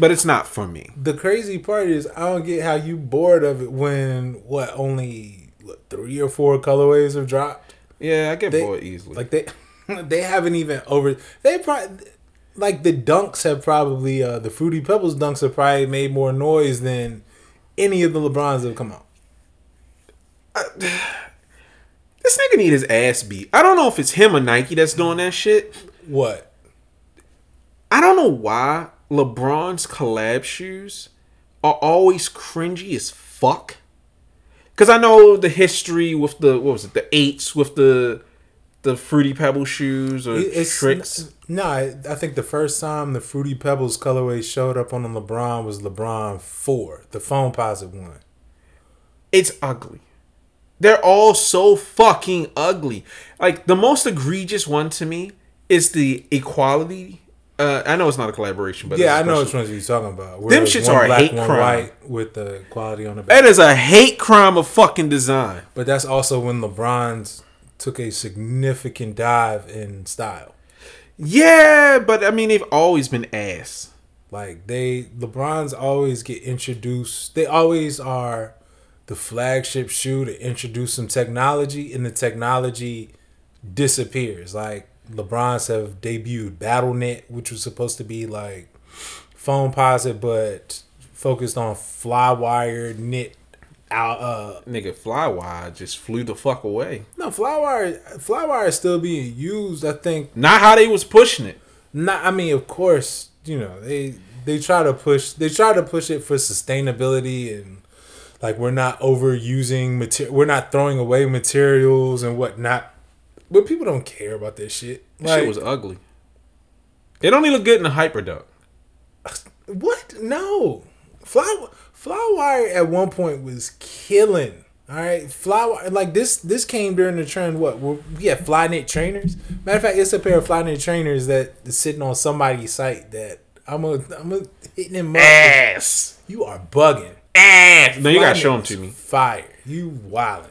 But it's not for me. The crazy part is I don't get how you bored of it when, only 3 or 4 colorways have dropped? Yeah, I get bored easily. Like, they haven't even over... They probably... Like, the dunks have probably... the Fruity Pebbles dunks have probably made more noise than any of the LeBrons that have come out. This nigga need his ass beat. I don't know if it's him or Nike that's doing that shit. What? I don't know why LeBron's collab shoes are always cringy as fuck. Because I know the history with the, what was it, the 8s with the Fruity Pebble shoes or tricks. I think the first time the Fruity Pebbles colorway showed up on a LeBron was LeBron 4, the Foamposite one. It's ugly. They're all so fucking ugly. Like, the most egregious one to me is the Equality. I know it's not a collaboration, but yeah, I know which ones you're talking about. Them shits are a hate crime with the quality on the back. That is a hate crime of fucking design. But that's also when LeBron's took a significant dive in style. Yeah, but I mean, they've always been ass. Like, LeBrons always get introduced. They always are the flagship shoe to introduce some technology, and the technology disappears. Like, LeBrons have debuted BattleNet, which was supposed to be like Foamposite, but focused on Flywire knit. Nigga, Flywire just flew the fuck away. No, Flywire is still being used, I think. Not how they was pushing it. Not, I mean, of course, you know, they try to push it for sustainability, and like, we're not overusing material, we're not throwing away materials and whatnot. But people don't care about this shit. Like, that shit was ugly. It only looked good in the Hyperdunk. What? No. Flywire at one point was killing. All right, Flywire, like, this came during the trend. What? We had Flyknit trainers. Matter of fact, it's a pair of Flyknit trainers that is sitting on somebody's site that I'm hitting him up. Ass. You are bugging. Ass. No, you gotta show them to me. Fire. You wildin'.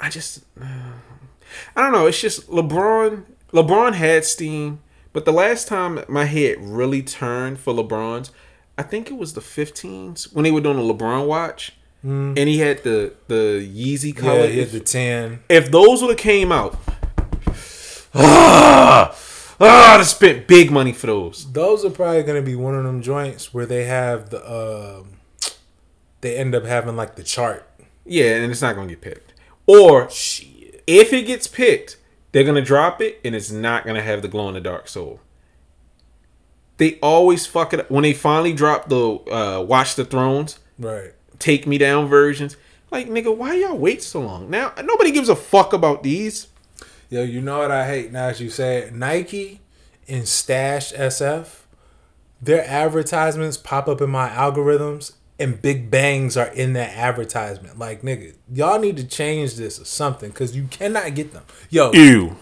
I don't know. It's just LeBron. LeBron had steam, but the last time my head really turned for LeBron's, I think it was the 15s when they were doing a LeBron watch, and he had the Yeezy color. Yeah, he had the tan. If those would have came out, I'd have spent big money for those. Those are probably gonna be one of them joints where they have the they end up having like the chart. Yeah, and it's not gonna get picked. Or if it gets picked, they're gonna drop it, and it's not gonna have the glow in the dark sole. They always fuck it up. When they finally drop the Watch the Thrones, right? Take Me Down versions. Like, nigga, why y'all wait so long? Now, nobody gives a fuck about these. Yo, you know what I hate now as you say it? Nike and Stash SF, their advertisements pop up in my algorithms, and Big Bangs are in that advertisement. Like, nigga, y'all need to change this or something, because you cannot get them. Yo. Ew.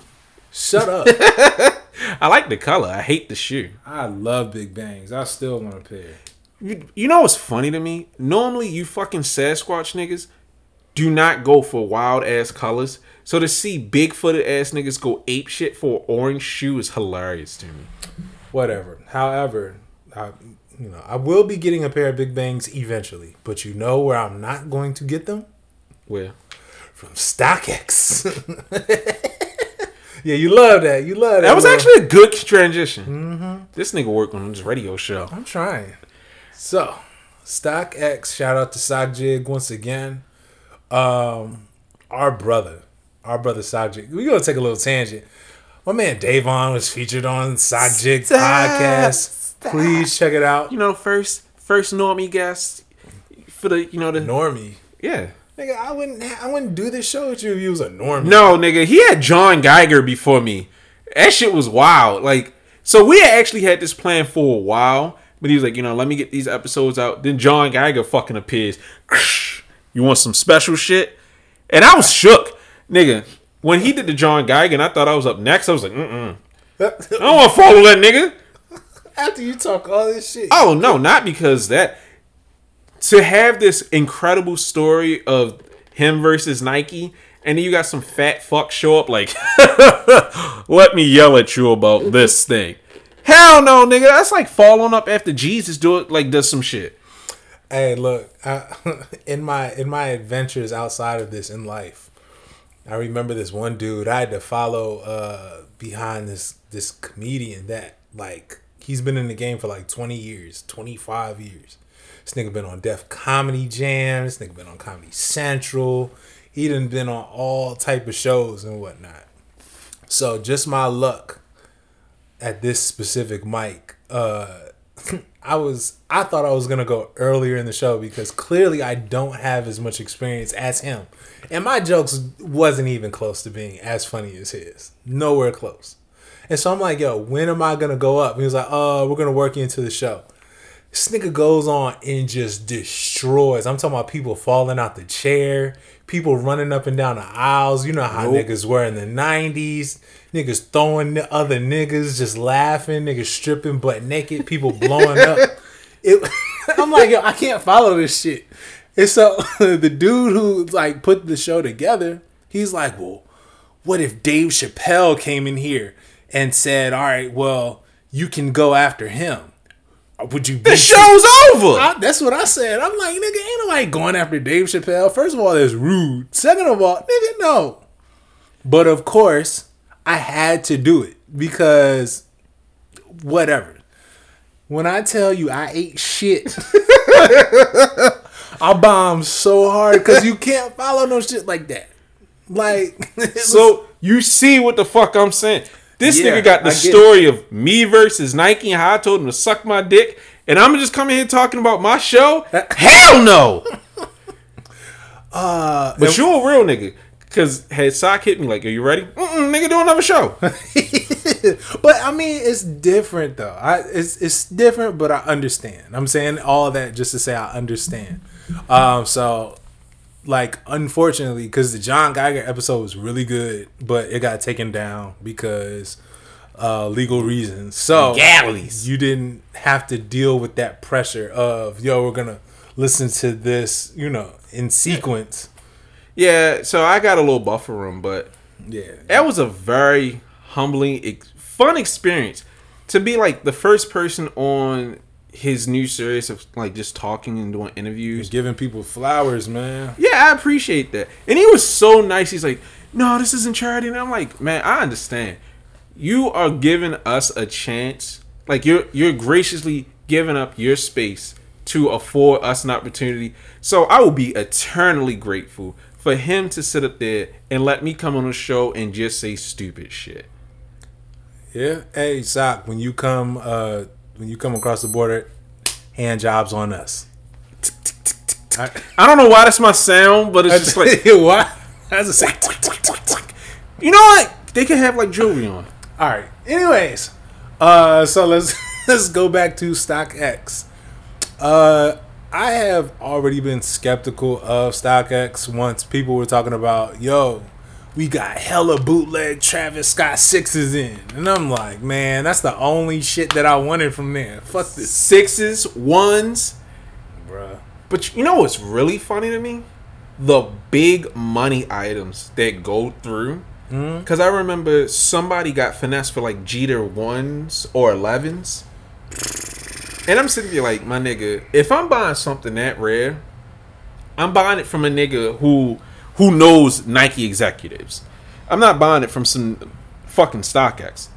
Shut up. I like the color. I hate the shoe. I love Big Bangs. I still want a pair. You know what's funny to me? Normally, you fucking Sasquatch niggas do not go for wild ass colors. So to see big footed ass niggas go ape shit for an orange shoe is hilarious to me. Whatever. However, I will be getting a pair of Big Bangs eventually. But you know where I'm not going to get them? Where? From StockX. Yeah, you love that. That was actually a good transition. Mm-hmm. This nigga worked on this radio show. I'm trying. So, StockX, shout out to Sock Jig once again. Our brother Sock Jig. We're going to take a little tangent. My man Davon was featured on Sock Jig podcast. Please check it out. You know, first normie guest for the, you know, the normie. Yeah. Nigga, I wouldn't do this show with you if you was a normie. No, nigga, he had John Geiger before me. That shit was wild. Like, so we actually had this plan for a while, but he was like, you know, let me get these episodes out. Then John Geiger fucking appears. You want some special shit? And I was shook, nigga. When he did the John Geiger, and I thought I was up next, I was like, I don't want to follow that nigga. After you talk all this shit. Oh no, not because that. To have this incredible story of him versus Nike, and then you got some fat fuck show up like, let me yell at you about this thing. Hell no, nigga. That's like following up after Jesus does some shit. Hey, look, in my adventures outside of this in life, I remember this one dude I had to follow behind this comedian that, like, he's been in the game for like 20 years, 25 years. This nigga been on Def Comedy Jam. This nigga been on Comedy Central. He done been on all type of shows and whatnot. So just my luck at this specific mic. I thought I was gonna go earlier in the show because clearly I don't have as much experience as him, and my jokes wasn't even close to being as funny as his. Nowhere close. And so I'm like, yo, when am I gonna go up? And he was like, we're gonna work you into the show. This nigga goes on and just destroys. I'm talking about people falling out the chair, people running up and down the aisles. You know how niggas were in the 90s. Niggas throwing the other niggas, just laughing. Niggas stripping butt naked. People blowing up. I'm like, yo, I can't follow this shit. And so the dude who, like, put the show together, he's like, well, what if Dave Chappelle came in here and said, all right, well, you can go after him? Would you? The show's over. That's what I said. I'm like, nigga, ain't nobody going after Dave Chappelle. First of all, that's rude. Second of all, nigga, no. But of course, I had to do it because whatever. When I tell you I ate shit, I bombed so hard because you can't follow no shit like that. Like, so you see what the fuck I'm saying. This nigga got the story of me versus Nike and how I told him to suck my dick, and I'm just coming here talking about my show? Hell no! But you a real nigga. Because had Sock hit me like, are you ready? Nigga, do another show. But, I mean, it's different, though. It's different, but I understand. I'm saying all that just to say I understand. So, like, unfortunately, because the John Geiger episode was really good, but it got taken down because legal reasons. So, galleys. You didn't have to deal with that pressure of, yo, we're going to listen to this, you know, in sequence. Yeah, so I got a little buffer room, but that was a very humbling, fun experience to be like the first person on his new series of like just talking and doing interviews, and giving people flowers, man. Yeah, I appreciate that, and he was so nice. He's like, "No, this isn't charity," and I'm like, "Man, I understand. You are giving us a chance. Like you're graciously giving up your space to afford us an opportunity. So I will be eternally grateful." For him to sit up there and let me come on the show and just say stupid shit. Yeah. Hey, Sock, when you come across the border, hand jobs on us. I don't know why that's my sound, but it's just like why? That's a sound. You know what? They can have like jewelry on. All right. Anyways, so let's go back to StockX. I have already been skeptical of StockX once people were talking about, yo, we got hella bootleg Travis Scott 6s in. And I'm like, man, that's the only shit that I wanted from there. Fuck this. 6s, 1s. Bruh. But you know what's really funny to me? The big money items that go through. Because I remember somebody got finessed for like Jeter 1s or 11s. And I'm sitting here like, my nigga, if I'm buying something that rare, I'm buying it from a nigga who knows Nike executives. I'm not buying it from some fucking StockX.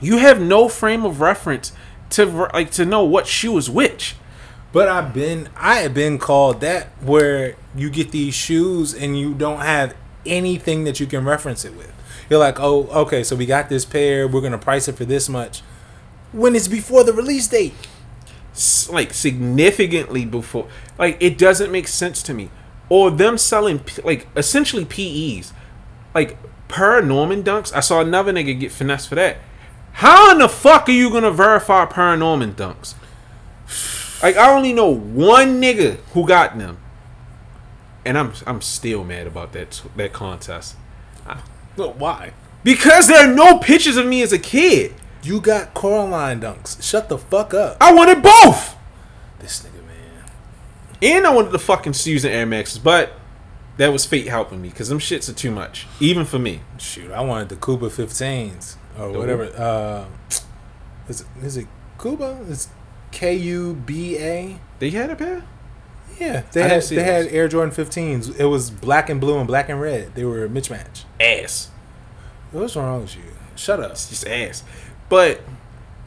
You have no frame of reference to know what shoe is which. But I have been called that, where you get these shoes and you don't have anything that you can reference it with. You're like, oh, okay, so we got this pair. We're gonna price it for this much, when it's before the release date. Like significantly before. Like it doesn't make sense to me. Or them selling like essentially PEs, like per Norman dunks. I saw another nigga get finessed for that. How in the fuck are you gonna verify per Norman dunks? Like I only know one nigga who got them, and I'm still mad about that contest. Well, why? Because there are no pictures of me as a kid. You got Coraline dunks. Shut the fuck up. I wanted both. This nigga, man. And I wanted the fucking shoes and Air Maxes, but that was fate helping me because them shits are too much, even for me. Shoot, I wanted the Cuba 15s or whatever. Is it Cuba? It's KUBA. They had a pair? Yeah, they had Air Jordan 15s. It was black and blue and black and red. They were a mismatch. Ass. What's wrong with you? Shut up. It's just ass. But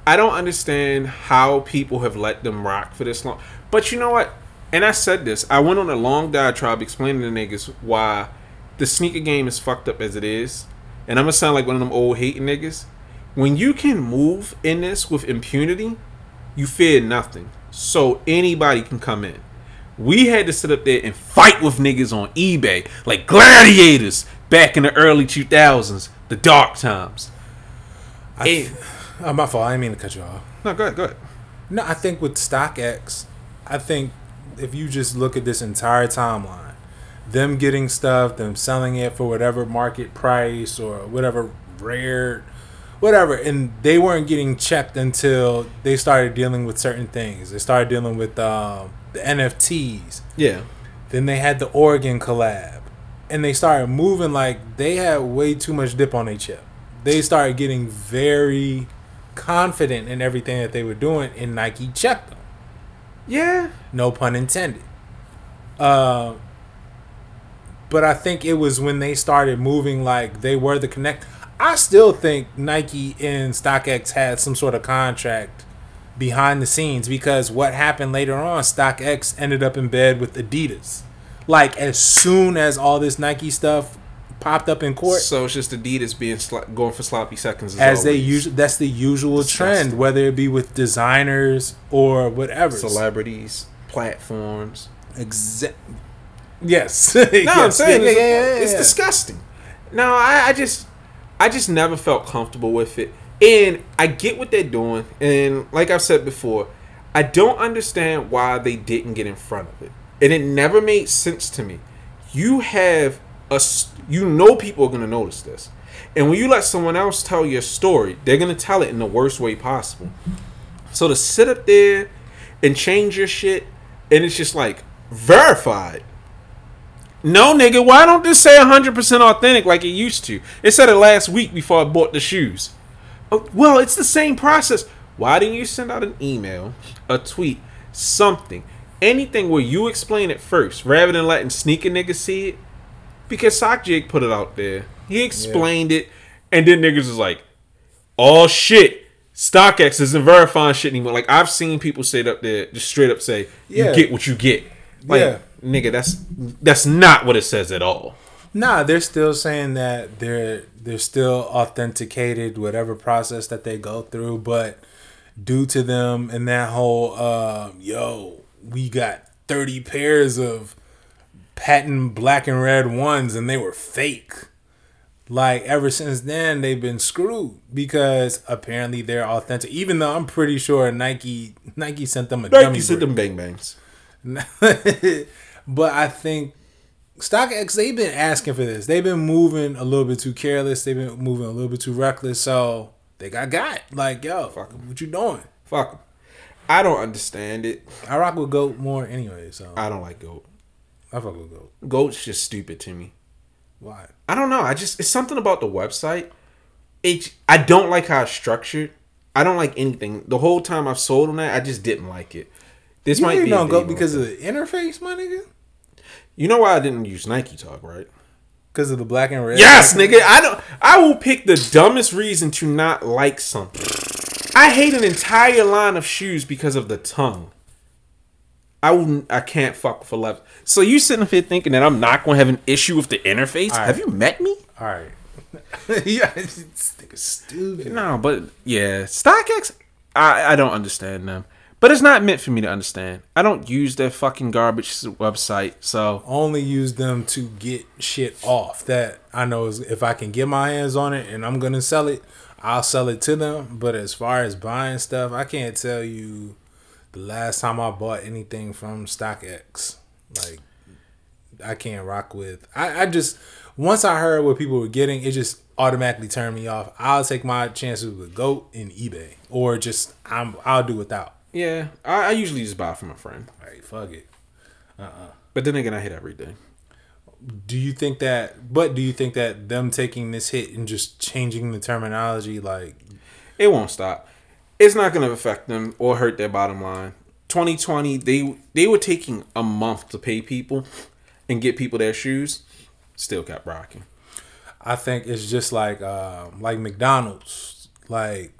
I don't understand how people have let them rock for this long. But you know what? And I said this. I went on a long diatribe explaining to niggas why the sneaker game is fucked up as it is. And I'm going to sound like one of them old hating niggas. When you can move in this with impunity, you fear nothing. So anybody can come in. We had to sit up there and fight with niggas on eBay like gladiators back in the early 2000s, the dark times. My fault. I didn't mean to cut you off. No, go ahead. No, I think with StockX, I think if you just look at this entire timeline, them getting stuff, them selling it for whatever market price or whatever rare, whatever, and they weren't getting checked until they started dealing with certain things. They started dealing with the NFTs. Yeah. Then they had the Oregon collab, and they started moving like they had way too much dip on their chip. They started getting very confident in everything that they were doing, and Nike checked them. Yeah. No pun intended. But I think it was when they started moving, like, they were the connect. I still think Nike and StockX had some sort of contract behind the scenes, because what happened later on, StockX ended up in bed with Adidas. Like, as soon as all this Nike stuff popped up in court. So it's just Adidas being going for sloppy seconds as they usually. That's the usual trend, whether it be with designers or whatever. Celebrities, platforms. Exactly. Yes. No, yes. I'm saying it's disgusting. No, I just never felt comfortable with it. And I get what they're doing. And like I've said before, I don't understand why they didn't get in front of it. And it never made sense to me. You have a, you know, people are going to notice this. And when you let someone else tell your story, they're going to tell it in the worst way possible. So to sit up there and change your shit, and it's just like, verified. No, nigga, why don't this say 100% authentic like it used to? It said it last week before I bought the shoes. Oh, well, it's the same process. Why didn't you send out an email, a tweet, something? Anything where you explain it first, rather than letting sneaker niggas see it. Because Sock Jig put it out there. He explained it, and then niggas was like, oh shit, StockX isn't verifying shit anymore. Like, I've seen people sit up there, just straight up say, you get what you get. Like, nigga, that's not what it says at all. Nah, they're still saying that they're still authenticated, whatever process that they go through, but due to them and that whole, we got 30 pairs of patent black and red ones and they were fake. Like, ever since then, they've been screwed because apparently they're authentic. Even though I'm pretty sure Nike sent them a dummy. Nike sent them Big Bangs. But I think StockX, they've been asking for this. They've been moving a little bit too careless. They've been moving a little bit too reckless. So they got. Like, yo, fuck 'em. What you doing? Fuck 'em. I don't understand it. I rock with GOAT more anyway, so. I don't like GOAT. I fuck with GOAT. GOAT's just stupid to me. Why? I don't know. It's something about the website. I don't like how it's structured. I don't like anything. The whole time I've sold on that, I just didn't like it. This you might be don't go because of the interface, my nigga? You know why I didn't use Nike Talk, right? Because of the black and red. Yes, nigga. I will pick the dumbest reason to not like something. I hate an entire line of shoes because of the tongue. I can't fuck for love. So you sitting up here thinking that I'm not going to have an issue with the interface? Right. Have you met me? All right. Yeah, this nigga's stupid. No, but yeah. StockX, I don't understand them. But it's not meant for me to understand. I don't use their fucking garbage website, so. Only use them to get shit off that I know is, if I can get my hands on it and I'm going to sell it, I'll sell it to them, but as far as buying stuff, I can't tell you the last time I bought anything from StockX. Like, I can't rock with. I just, once I heard what people were getting, it just automatically turned me off. I'll take my chances with GOAT and eBay, or just I'll do without. Yeah, I usually just buy from a friend. All right, fuck it. But then again, I hit everything. Do you think that them taking this hit and just changing the terminology, like, it won't stop? It's not going to affect them or hurt their bottom line. 2020, they were taking a month to pay people and get people their shoes. Still kept rocking. I think it's just like McDonald's, like,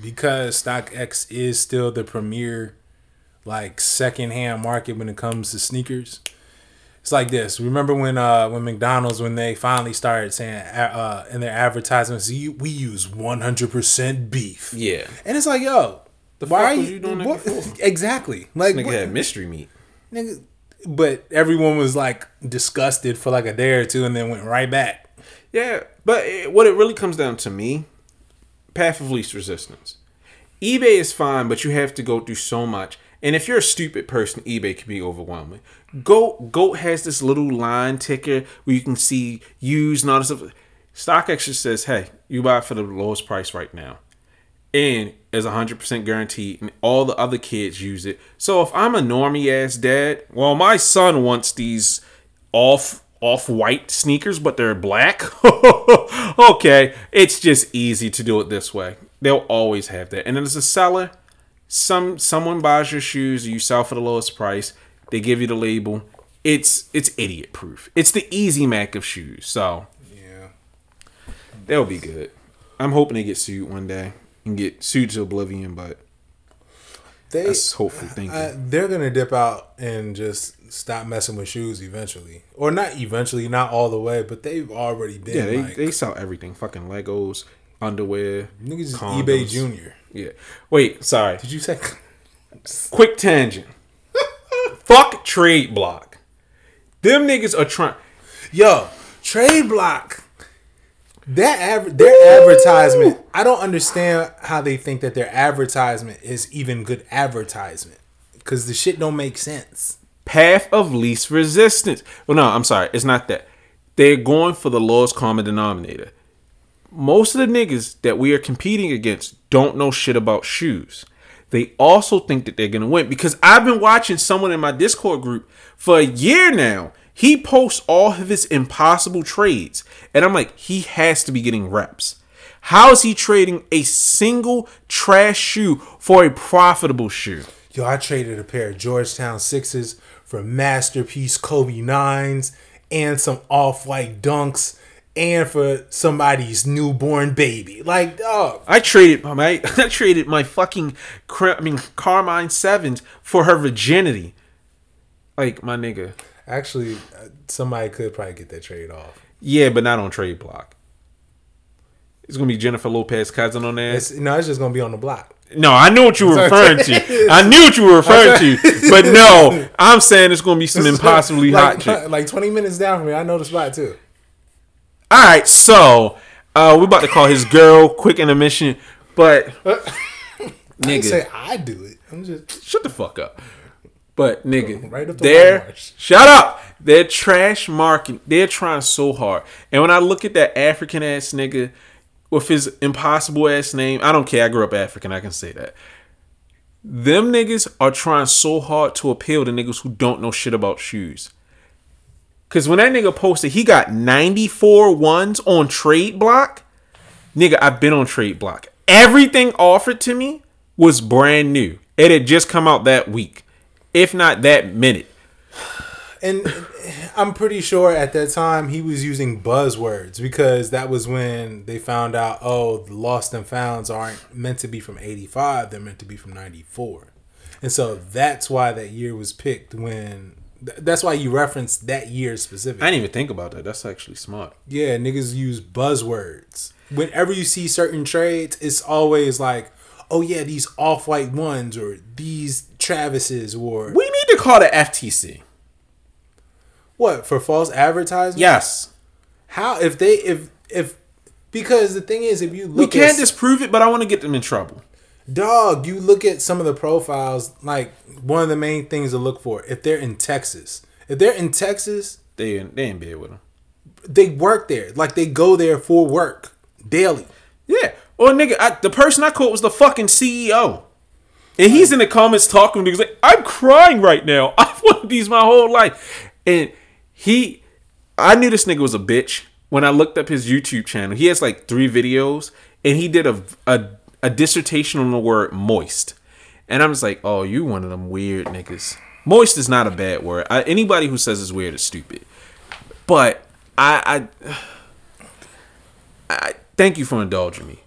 because StockX is still the premier, like, secondhand market when it comes to sneakers. It's like this. Remember when McDonald's, when they finally started saying in their advertisements, we use 100% beef. Yeah. And it's like, yo, why are you doing that before? Exactly. Like, nigga had mystery meat. Nigga, but everyone was like disgusted for like a day or two and then went right back. Yeah. But what it really comes down to me, path of least resistance. eBay is fine, but you have to go through so much. And if you're a stupid person, eBay can be overwhelming. GOAT has this little line ticker where you can see used and all this stuff. StockX just says, hey, you buy it for the lowest price right now. And it's 100% guaranteed. And all the other kids use it. So if I'm a normie-ass dad, well, my son wants these off Off-White sneakers, but they're black. Okay, it's just easy to do it this way. They'll always have that. And then as a seller, someone buys your shoes, you sell for the lowest price, they give you the label. It's idiot proof. It's the easy Mac of shoes. So yeah, they'll be good. I'm hoping they get sued one day and get sued to oblivion, but that's hopeful thinking. They're gonna dip out and just stop messing with shoes eventually, or not eventually, not all the way, but they've already been. Yeah, they sell everything. Fucking Legos, underwear, niggas just condoms. eBay Junior. Yeah. Wait, sorry. Did you say? Quick tangent. Fuck Trade Block. Them niggas are trying. Yo, Trade Block. Their advertisement. I don't understand how they think that their advertisement is even good advertisement, because the shit don't make sense. Path of least resistance. Well, no, I'm sorry. It's not that. They're going for the lowest common denominator. Most of the niggas that we are competing against don't know shit about shoes. They also think that they're going to win, because I've been watching someone in my Discord group for a year now. He posts all of his impossible trades, and I'm like, he has to be getting reps. How is he trading a single trash shoe for a profitable shoe? Yo, I traded a pair of Georgetown 6s for Masterpiece Kobe 9s and some Off-White Dunks and for somebody's newborn baby. Like, dog. I traded my fucking Carmine 7s for her virginity. Like, my nigga. Actually, somebody could probably get that trade off. Yeah, but not on Trade Block. It's going to be Jennifer Lopez cousin on there. It's just going to be on the block. No, I knew what you were referring to. I knew what you were referring to. But no, I'm saying it's going to be some impossibly hot shit. Like 20 minutes down from me, I know the spot too. All right, so we're about to call his girl. Quick intermission. But, nigga. Say I do it. I'm just... Shut the fuck up. But nigga, right there. Shut up. They're trash marketing. They're trying so hard. And when I look at that African ass nigga with his impossible ass name, I don't care. I grew up African. I can say that. Them niggas are trying so hard to appeal to niggas who don't know shit about shoes. Cause when that nigga posted, he got 94 ones on Trade Block. Nigga, I've been on Trade Block. Everything offered to me was brand new. It had just come out that week. If not that minute. And I'm pretty sure at that time he was using buzzwords, because that was when they found out, oh, the lost and founds aren't meant to be from 85. They're meant to be from 94. And so that's why that year was picked when... That's why you referenced that year specifically. I didn't even think about that. That's actually smart. Yeah, niggas use buzzwords. Whenever you see certain trades, it's always like, oh yeah, these Off-White ones or these Travises, or... We need to call the FTC. What, for false advertisement? Yes. How, if because the thing is, if you look at... We can't disprove it, but I want to get them in trouble. Dog, you look at some of the profiles, like, one of the main things to look for, if they're in Texas. If they're in Texas... They in bed with them. They work there. Like, they go there for work daily. Yeah. Or nigga, the person I caught was the fucking CEO. And he's in the comments talking to niggas like, I'm crying right now. I've wanted these my whole life. And I knew this nigga was a bitch when I looked up his YouTube channel. He has like 3 videos. And he did a dissertation on the word moist. And I'm just like, oh, you one of them weird niggas. Moist is not a bad word. Anybody who says it's weird is stupid. But I thank you for indulging me.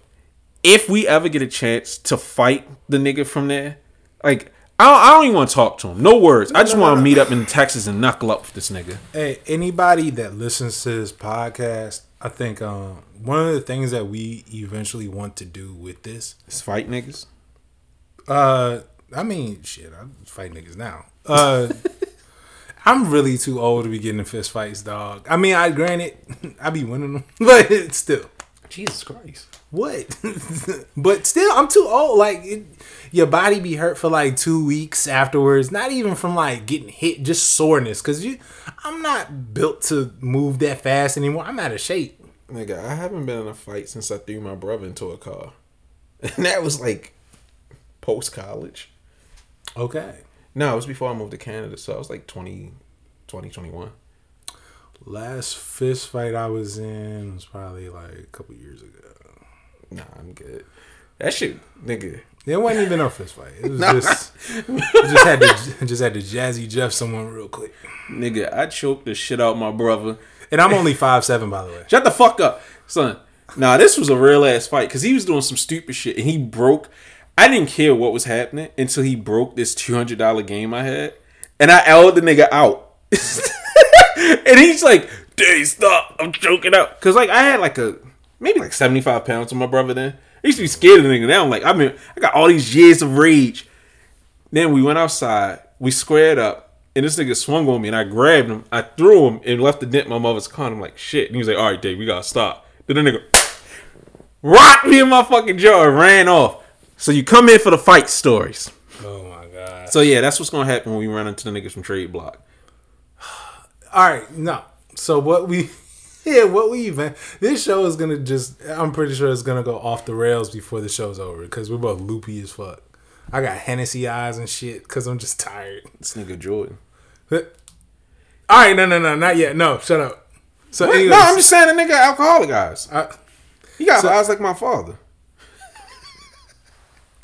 If we ever get a chance to fight the nigga from there, like, I don't even want to talk to him. No words. I just want to meet up in Texas and knuckle up with this nigga. Hey, anybody that listens to this podcast, I think one of the things that we eventually want to do with this is fight niggas. I mean, shit, I fight niggas now. I'm really too old to be getting in fist fights, dog. I mean, granted, I be winning them, but still. Jesus Christ. What? But still, I'm too old. Like, your body be hurt for like 2 weeks afterwards. Not even from like getting hit, just soreness. Cause I'm not built to move that fast anymore. I'm out of shape. Nigga, I haven't been in a fight since I threw my brother into a car, and that was like post college. Okay. No, it was before I moved to Canada. So I was like 20, 21. Last fist fight I was in was probably like a couple years ago. Nah, I'm good. That shit, nigga. It wasn't even a fist fight. It was just had to Jazzy Jeff someone real quick. Nigga, I choked the shit out my brother. And I'm only 5'7", by the way. Shut the fuck up, son. Nah, this was a real ass fight because he was doing some stupid shit and he broke. I didn't care what was happening until he broke this $200 game I had, and I L'd the nigga out. And he's like, "Dude, stop! I'm choking out." Cause like I had like a maybe like 75 pounds on my brother then. I used to be scared of the nigga. Now I'm like, I got all these years of rage. Then we went outside, we squared up. And this nigga swung on me, and I grabbed him. I threw him and left the dent in my mother's car. I'm like, shit. And he was like, all right, Dave, we got to stop. Then the nigga rocked me in my fucking jaw and ran off. So you come in for the fight stories. Oh, my God. So, yeah, that's what's going to happen when we run into the niggas from Trade Block. All right, no. So what we even... This show is going to just... I'm pretty sure it's going to go off the rails before the show's over because we're both loopy as fuck. I got Hennessy eyes and shit because I'm just tired. This nigga Jordan. All right, no, not yet. No, shut up. So, anyways, no, I'm just saying a nigga alcoholic eyes. You got eyes like my father.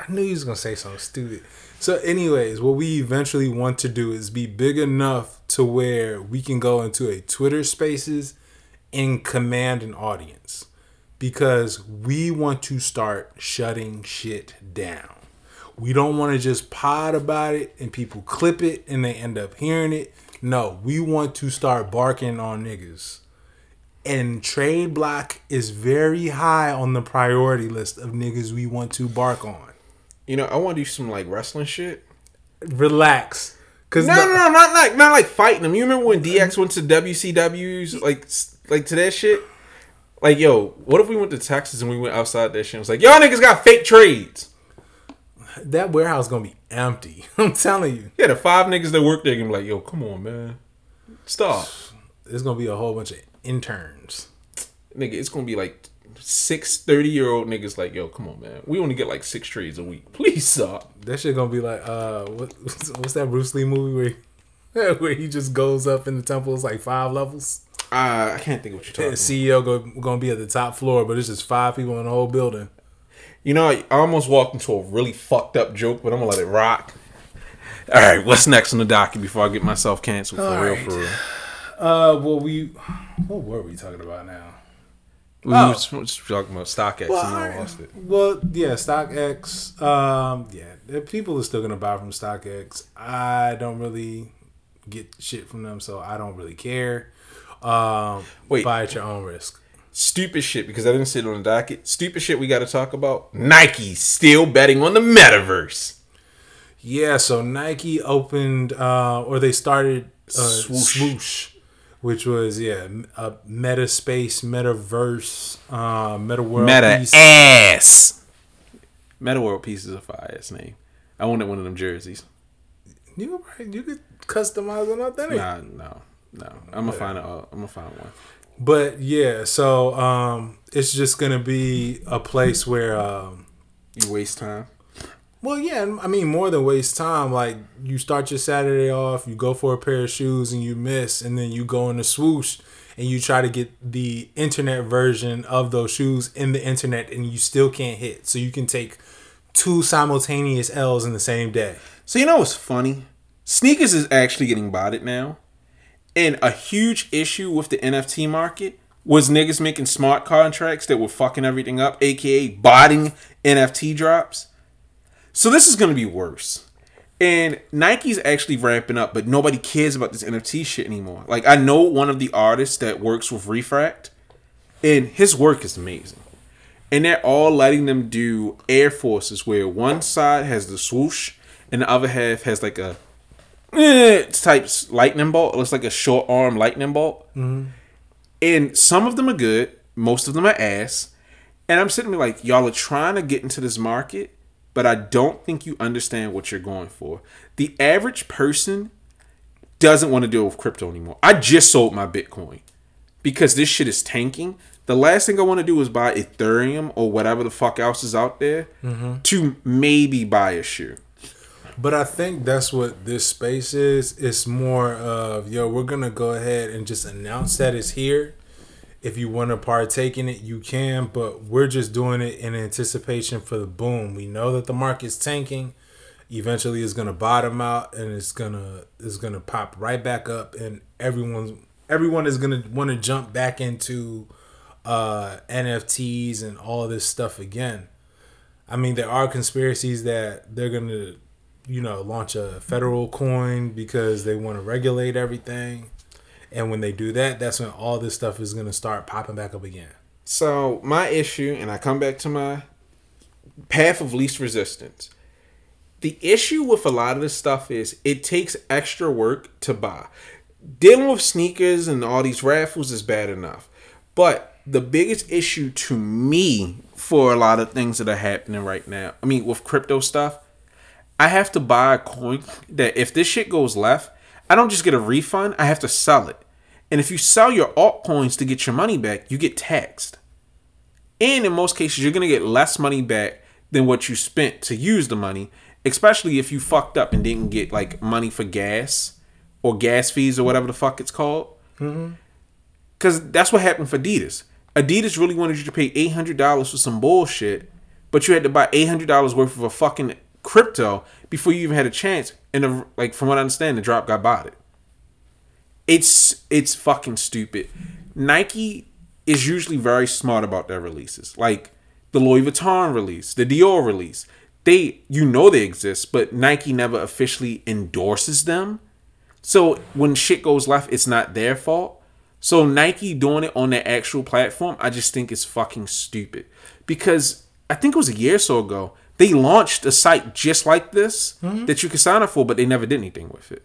I knew he was gonna say something stupid. So, anyways, what we eventually want to do is be big enough to where we can go into a Twitter Spaces and command an audience because we want to start shutting shit down. We don't want to just pod about it and people clip it and they end up hearing it. No, we want to start barking on niggas. And Trade Block is very high on the priority list of niggas we want to bark on. You know, I want to do some like wrestling shit. Relax. Not like fighting them. You remember when DX went to WCW's like to that shit? Like, yo, what if we went to Texas and we went outside that shit and was like, y'all niggas got fake trades? That warehouse gonna be empty. I'm telling you. Yeah, the 5 niggas that work there gonna be like, yo, come on, man. Stop. There's gonna be a whole bunch of interns. Nigga, it's gonna be like 6 30-year-old niggas like, yo, come on, man. We only get like 6 trades a week. Please stop. That shit gonna be like, what's that Bruce Lee movie where he just goes up in the temple, it's like 5 levels? I can't think of what you're talking about. CEO gonna be at the top floor, but it's just 5 people in the whole building. You know, I almost walked into a really fucked up joke, but I'm going to let it rock. All right, what's next on the docket before I get myself canceled? For real. What were we talking about now? We were just talking about StockX and I lost it. Well, yeah, StockX. Yeah, people are still going to buy from StockX. I don't really get shit from them, so I don't really care. Buy at your own risk. Stupid shit, because I didn't sit on the docket. Stupid shit we got to talk about. Nike still betting on the metaverse. Yeah, so Nike opened, or they started Swoosh, which was, a meta space, metaverse, meta world meta piece. Ass. Meta world piece is a fire ass name. I wanted one of them jerseys. You could customize them out there. No. I'm going to find one. But yeah, so it's just gonna be a place where you waste time. Well, yeah, I mean more than waste time. Like you start your Saturday off, you go for a pair of shoes and you miss, and then you go in the swoosh and you try to get the internet version of those shoes in the internet, and you still can't hit. So you can take 2 simultaneous L's in the same day. So you know what's funny? Sneakers is actually getting botted now. And a huge issue with the NFT market was niggas making smart contracts that were fucking everything up, aka botting NFT drops. So this is going to be worse. And Nike's actually ramping up, but nobody cares about this NFT shit anymore. Like, I know one of the artists that works with Refract, and his work is amazing. And they're all letting them do Air Forces where one side has the swoosh and the other half has like a type lightning bolt. It looks like a short arm lightning bolt. Mm-hmm. And some of them are good. Most of them are ass. And I'm sitting there like, y'all are trying to get into this market, but I don't think you understand what you're going for. The average person doesn't want to deal with crypto anymore. I just sold my Bitcoin because this shit is tanking. The last thing I want to do is buy Ethereum or whatever the fuck else is out there to maybe buy a shoe. But I think that's what this space is. It's more of, yo, we're going to go ahead and just announce that it's here. If you want to partake in it, you can. But we're just doing it in anticipation for the boom. We know that the market's tanking. Eventually, it's going to bottom out, and it's going to pop right back up. And everyone is going to want to jump back into NFTs and all this stuff again. I mean, there are conspiracies that they're going to, launch a federal coin because they want to regulate everything. And when they do that, that's when all this stuff is going to start popping back up again. So my issue, and I come back to my path of least resistance. The issue with a lot of this stuff is it takes extra work to buy. Dealing with sneakers and all these raffles is bad enough. But the biggest issue to me for a lot of things that are happening right now, I mean, with crypto stuff, I have to buy a coin that if this shit goes left, I don't just get a refund, I have to sell it. And if you sell your altcoins to get your money back, you get taxed. And in most cases, you're going to get less money back than what you spent to use the money, especially if you fucked up and didn't get like money for gas or gas fees or whatever the fuck it's called. Mm-hmm. Because that's what happened for Adidas. Adidas really wanted you to pay $800 for some bullshit, but you had to buy $800 worth of a fucking crypto before you even had a chance. And from what I understand, the drop got bought. It's fucking stupid. Nike is usually very smart about their releases, like the Louis Vuitton release, the Dior release. They exist, but Nike never officially endorses them. So when shit goes left, it's not their fault. So Nike doing it on their actual platform, I just think it's fucking stupid. Because I think it was a year or so ago, they launched a site just like this that you could sign up for, but they never did anything with it.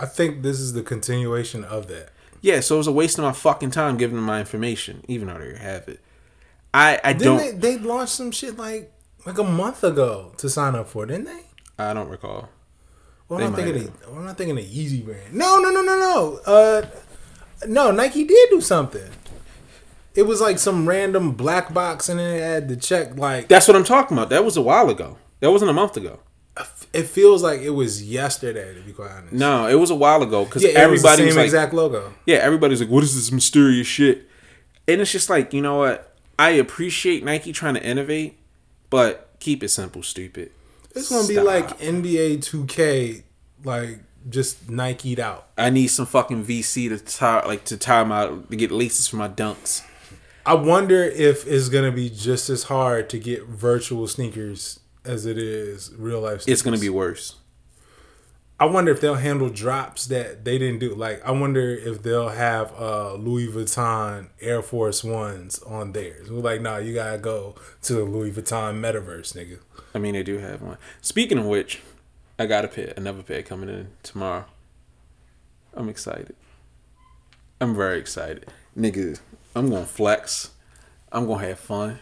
I think this is the continuation of that. Yeah, so it was a waste of my fucking time giving them my information, even though they have it. They launched some shit like a month ago to sign up for, didn't they? I don't recall. Well, I'm not thinking of Yeezy brand. No. No, Nike did do something. It was like some random black box, and it had to check like... That's what I'm talking about. That was a while ago. That wasn't a month ago. It feels like it was yesterday, to be quite honest. No, it was a while ago because everybody was the same exact logo. Yeah, everybody's like, what is this mysterious shit? And it's just like, you know what? I appreciate Nike trying to innovate, but keep it simple, stupid. It's going to be like NBA 2K, like... just Nike'd out. I need some fucking VC to get laces for my dunks. I wonder if it's gonna be just as hard to get virtual sneakers as it is real life sneakers. It's gonna be worse. I wonder if they'll handle drops that they didn't do. Like, I wonder if they'll have Louis Vuitton Air Force Ones on theirs. We're like, nah, you gotta go to the Louis Vuitton metaverse, nigga. I mean, they do have one. Speaking of which, I got another pair coming in tomorrow. I'm excited. I'm very excited. Nigga, I'm going to flex. I'm going to have fun.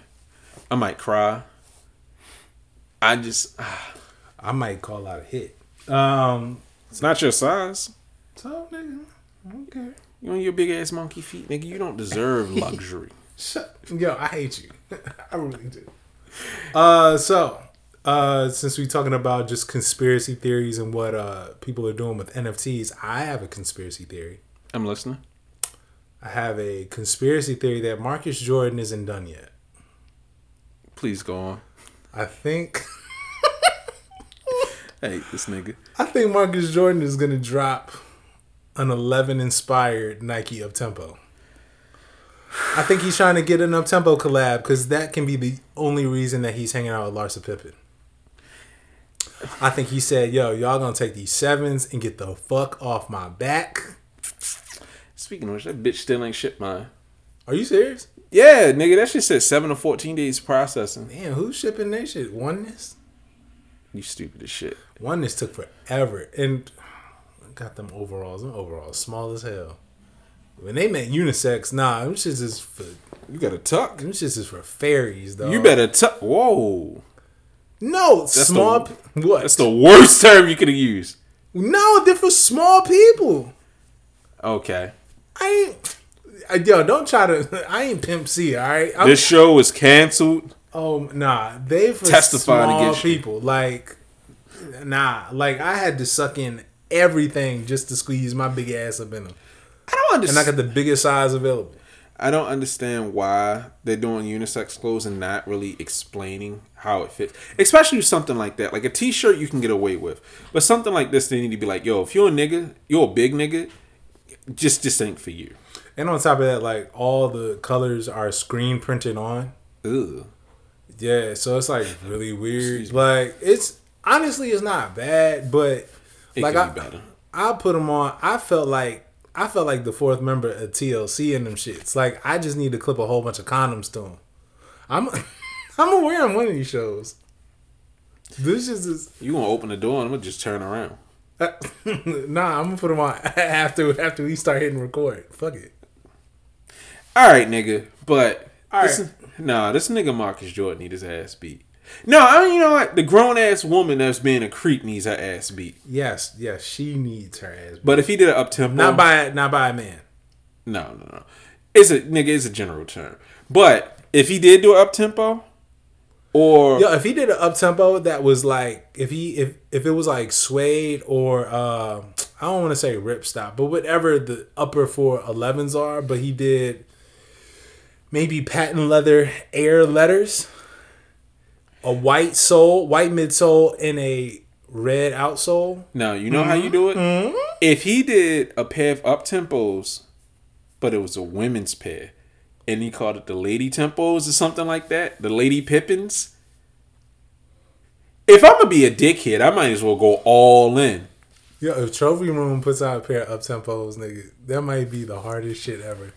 I might cry. I might call out a hit. It's not your size. So, nigga, okay. You and your big ass monkey feet, nigga. You don't deserve luxury. Yo, I hate you. I really do. Since we're talking about just conspiracy theories and what people are doing with NFTs, I have a conspiracy theory. I'm listening. I have a conspiracy theory that Marcus Jordan isn't done yet. Please go on. I think... I hate this nigga. I think Marcus Jordan is going to drop an 11-inspired Nike Up-Tempo. I think he's trying to get an Up-Tempo collab because that can be the only reason that he's hanging out with Larsa Pippen. I think he said, yo, y'all gonna take these 7s and get the fuck off my back. Speaking of which, that bitch still ain't shipped mine. Are you serious? Yeah, nigga, that shit said 7 to 14 days processing. Damn, who's shipping that shit? Oneness? You stupid as shit. Oneness took forever. And I got them overalls. Them overalls small as hell. When they meant unisex, nah, them shits is for... You gotta tuck. Them shits is for fairies, though. You better tuck. Whoa. No, that's small... what? That's the worst term you could have used. No, they're for small people. Okay. Yo, don't try to... I ain't Pimp C, alright? This show is canceled. Oh, nah. They for testify small people. Like, Nah, like I had to suck in everything just to squeeze my big ass up in them. I don't understand. And I got the biggest size available. I don't understand why they're doing unisex clothes and not really explaining how it fits. Especially something like that. Like a t-shirt you can get away with. But something like this, they need to be like, yo, if you're a nigga, you're a big nigga, just ain't for you. And on top of that, like all the colors are screen printed on. Ugh. Yeah, so it's like really weird. Like it's honestly, it's not bad, but it like could be better. I put them on. I felt like the fourth member of TLC in them shits. Like I just need to clip a whole bunch of condoms to them. I'm gonna wear them one of these shows. This is just, you gonna open the door and I'm gonna just turn around. Nah, I'm gonna put them on after we start hitting record. Fuck it. All right, nigga. But all right. This nigga Marcus Jordan need his ass beat. No, I mean, you know what? The grown ass woman that's being a creep needs her ass beat. Yes, she needs her ass beat. But if he did an up-tempo... Not by a man. No. It's a general term. But if he did do an up-tempo, or... Yo, if he did an up-tempo that was like... If it was like suede or... I don't want to say rip stop, but whatever the upper 411s are, but he did... Maybe patent leather air letters, a white sole, white midsole, and a red outsole. No, you know how you do it? Mm-hmm. If he did a pair of up tempos, but it was a women's pair, and he called it the lady tempos or something like that, the lady pippins. If I'm gonna be a dickhead, I might as well go all in. Yo, if Trophy Room puts out a pair of up tempos, nigga, that might be the hardest shit ever.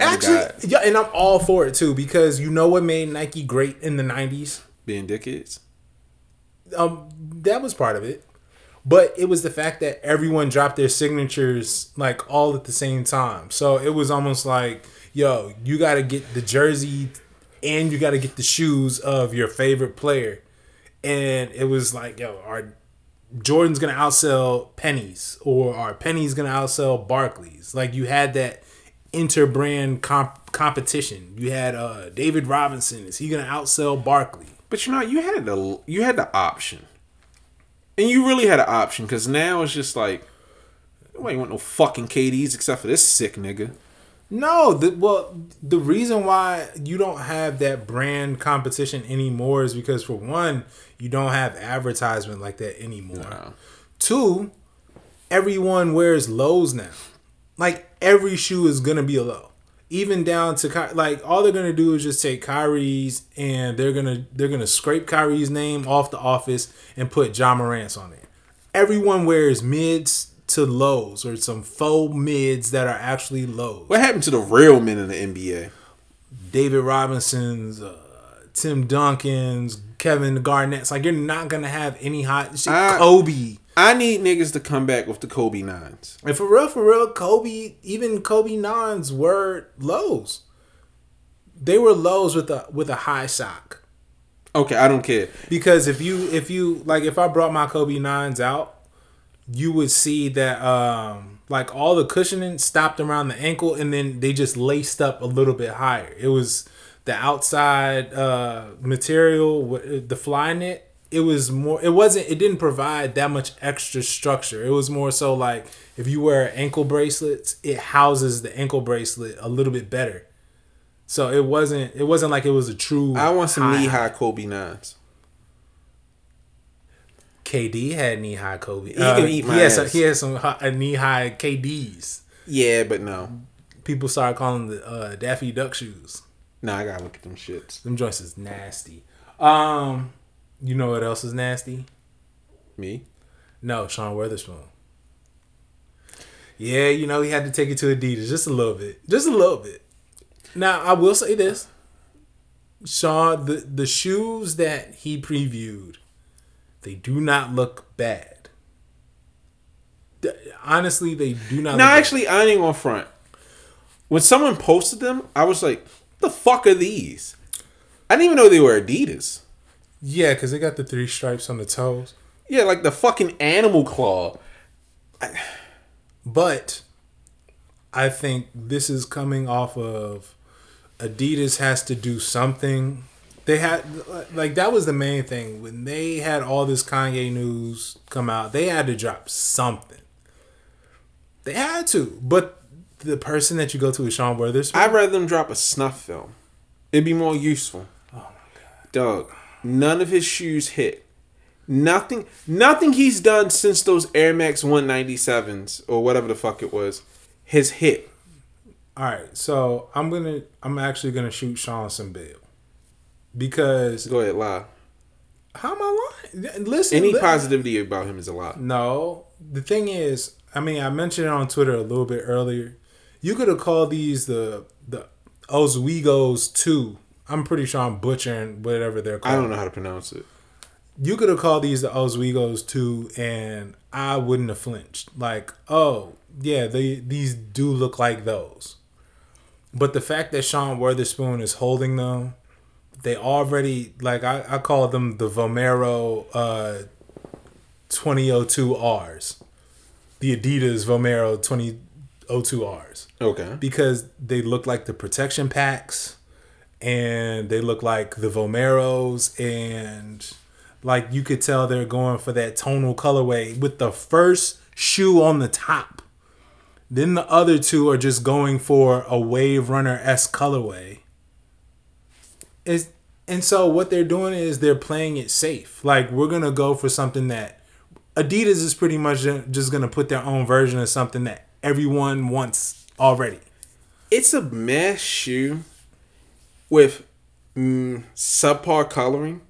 Actually, yeah, and I'm all for it too, because you know what made Nike great in the 90s? Being dickheads. That was part of it, but it was the fact that everyone dropped their signatures like all at the same time. So it was almost like, yo, you got to get the jersey and you got to get the shoes of your favorite player, and it was like, yo, are Jordan's gonna outsell Penny's, or are Penny's gonna outsell Barclays? Like you had that interbrand competition. You had David Robinson. Is he gonna outsell Barkley? But you know, you had the option, and you really had an option, because now it's just like nobody want no fucking KDs except for this sick nigga. No, the reason why you don't have that brand competition anymore is because, for one, you don't have advertisement like that anymore. No. Two, everyone wears lows now. Like, every shoe is going to be a low. Even down to, like, all they're going to do is just take Kyrie's, and they're gonna scrape Kyrie's name off the office and put Ja Morant's on it. Everyone wears mids to lows, or some faux mids that are actually lows. What happened to the real men in the NBA? David Robinson's, Tim Duncan's, Kevin Garnett's. Like, you're not going to have any hot shit. Kobe. I need niggas to come back with the Kobe 9s. And for real, Kobe 9s were lows. They were lows with a high sock. Okay, I don't care. Because if you like, if I brought my Kobe 9s out, you would see that like all the cushioning stopped around the ankle, and then they just laced up a little bit higher. It was the outside material, the Flyknit. It was more. It didn't provide that much extra structure. It was more so like if you wear ankle bracelets, it houses the ankle bracelet a little bit better. So it wasn't like it was a true. I want some knee high Kobe 9s. KD had knee high Kobe. He can eat my ass. He had some knee high KDs. Yeah, but no. People started calling them the Daffy Duck shoes. Nah, I gotta look at them shits. Them joints is nasty. You know what else is nasty? Me? No, Sean Witherspoon. Yeah, you know, he had to take it to Adidas just a little bit. Just a little bit. Now, I will say this. Sean, the shoes that he previewed, they do not look bad. Honestly, they do not look bad. No, actually, I ain't gonna front. When someone posted them, I was like, the fuck are these? I didn't even know they were Adidas. Yeah, because they got the 3 stripes on the toes. Yeah, like the fucking animal claw. But I think this is coming off of Adidas has to do something They had, like, that was the main thing. When they had all this Kanye news come out, they had to drop something. They had to. But the person that you go to is Sean Witherspoon. I'd rather them drop a snuff film. It'd be more useful. Oh, my God. Dog, none of his shoes hit. Nothing he's done since those Air Max 197s or whatever the fuck it was has hit. All right, so I'm actually gonna shoot Sean some bail because go ahead, lie. How am I lying? Listen, any positivity about him is a lie. No, the thing is, I mean, I mentioned it on Twitter a little bit earlier. You could have called these the Oswego's 2. I'm pretty sure I'm butchering whatever they're called. I don't know how to pronounce it. You could have called these the Oswego's 2, and I wouldn't have flinched. Like, oh, yeah, these do look like those. But the fact that Sean Witherspoon is holding them, they already, like, I call them the Vomero 2002Rs. The Adidas Vomero 2002Rs. Okay. Because they look like the protection packs, and they look like the Vomeros, and... like, you could tell they're going for that tonal colorway with the first shoe on the top. Then the other two are just going for a Wave Runner-esque colorway. And so what they're doing is they're playing it safe. Like, we're going to go for something that... Adidas is pretty much just going to put their own version of something that everyone wants already. It's a mesh shoe with subpar coloring.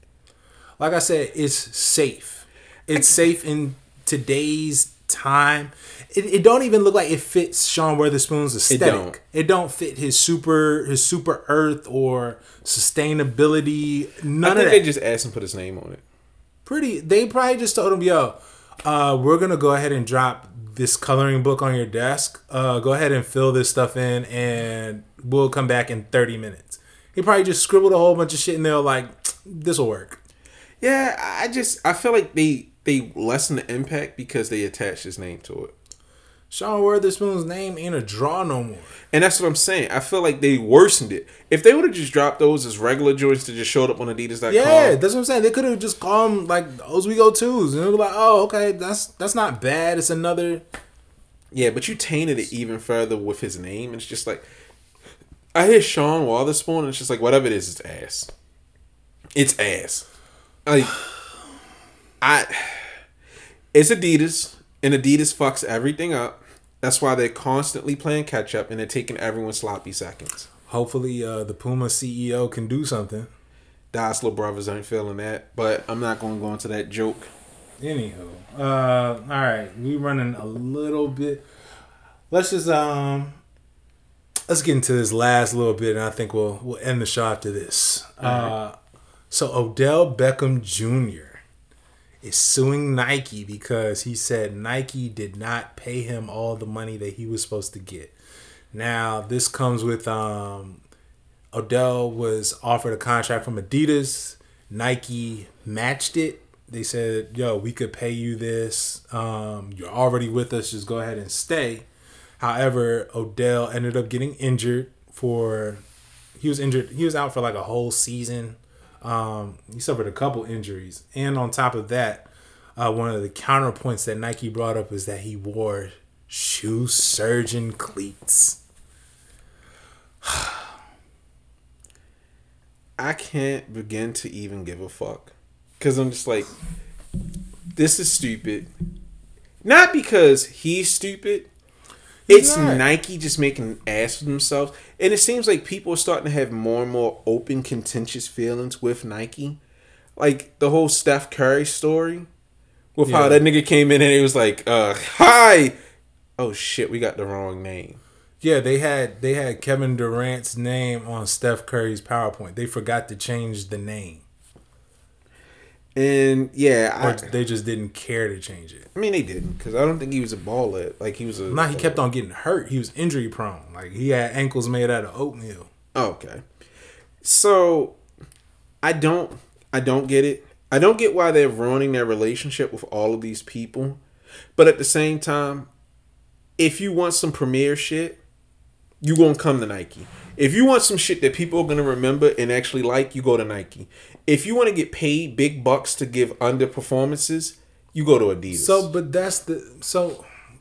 Like I said, it's safe. It's safe in today's time. It don't even look like it fits Sean Witherspoon's aesthetic. It don't fit his super earth or sustainability. None of that. I think they just asked him to put his name on it. They probably just told him, yo, we're going to go ahead and drop this coloring book on your desk. Go ahead and fill this stuff in, and we'll come back in 30 minutes. He probably just scribbled a whole bunch of shit in there like, this will work. Yeah, I feel like they lessen the impact because they attached his name to it. Sean Witherspoon's name ain't a draw no more. And that's what I'm saying. I feel like they worsened it. If they would have just dropped those as regular joints that just showed up on Adidas.com. Yeah, that's what I'm saying. They could have just called them like Oswego 2s. And they were like, oh, okay, that's not bad. It's another... Yeah, but you tainted it even further with his name. It's just like... I hear Sean Witherspoon and it's just like, whatever it is, it's ass. It's ass. Like, it's Adidas, and Adidas fucks everything up. That's why they're constantly playing catch up, and they're taking everyone's sloppy seconds. Hopefully, the Puma CEO can do something. The Oslo brothers aren't feeling that, but I'm not going to go into that joke. Anywho, all right, we running a little bit. Let's just let's get into this last little bit, and I think we'll end the show after this. All right. So Odell Beckham Jr. is suing Nike because he said Nike did not pay him all the money that he was supposed to get. Now, this comes with Odell was offered a contract from Adidas. Nike matched it. They said, yo, we could pay you this. You're already with us. Just go ahead and stay. However, Odell ended up getting injured He was out for like a whole season. He suffered a couple injuries, and on top of that, one of the counterpoints that Nike brought up is that he wore shoe surgeon cleats. I can't begin to even give a fuck, because I'm just like, this is stupid. Not because he's stupid. It's right. Nike just making an ass of themselves. And it seems like people are starting to have more and more open, contentious feelings with Nike. Like the whole Steph Curry story with how that nigga came in and he was like, hi. Oh, shit, we got the wrong name. Yeah, they had Kevin Durant's name on Steph Curry's PowerPoint. They forgot to change the name. And, they just didn't care to change it. I mean, they didn't, because I don't think he was a baller. Like, he was a... No, he kept on getting hurt. He was injury prone. Like, he had ankles made out of oatmeal. Okay. So, I don't get it. I don't get why they're ruining their relationship with all of these people. But at the same time, if you want some premier shit, you gonna come to Nike. If you want some shit that people are going to remember and actually like, you go to Nike. If you want to get paid big bucks to give underperformances, you go to Adidas.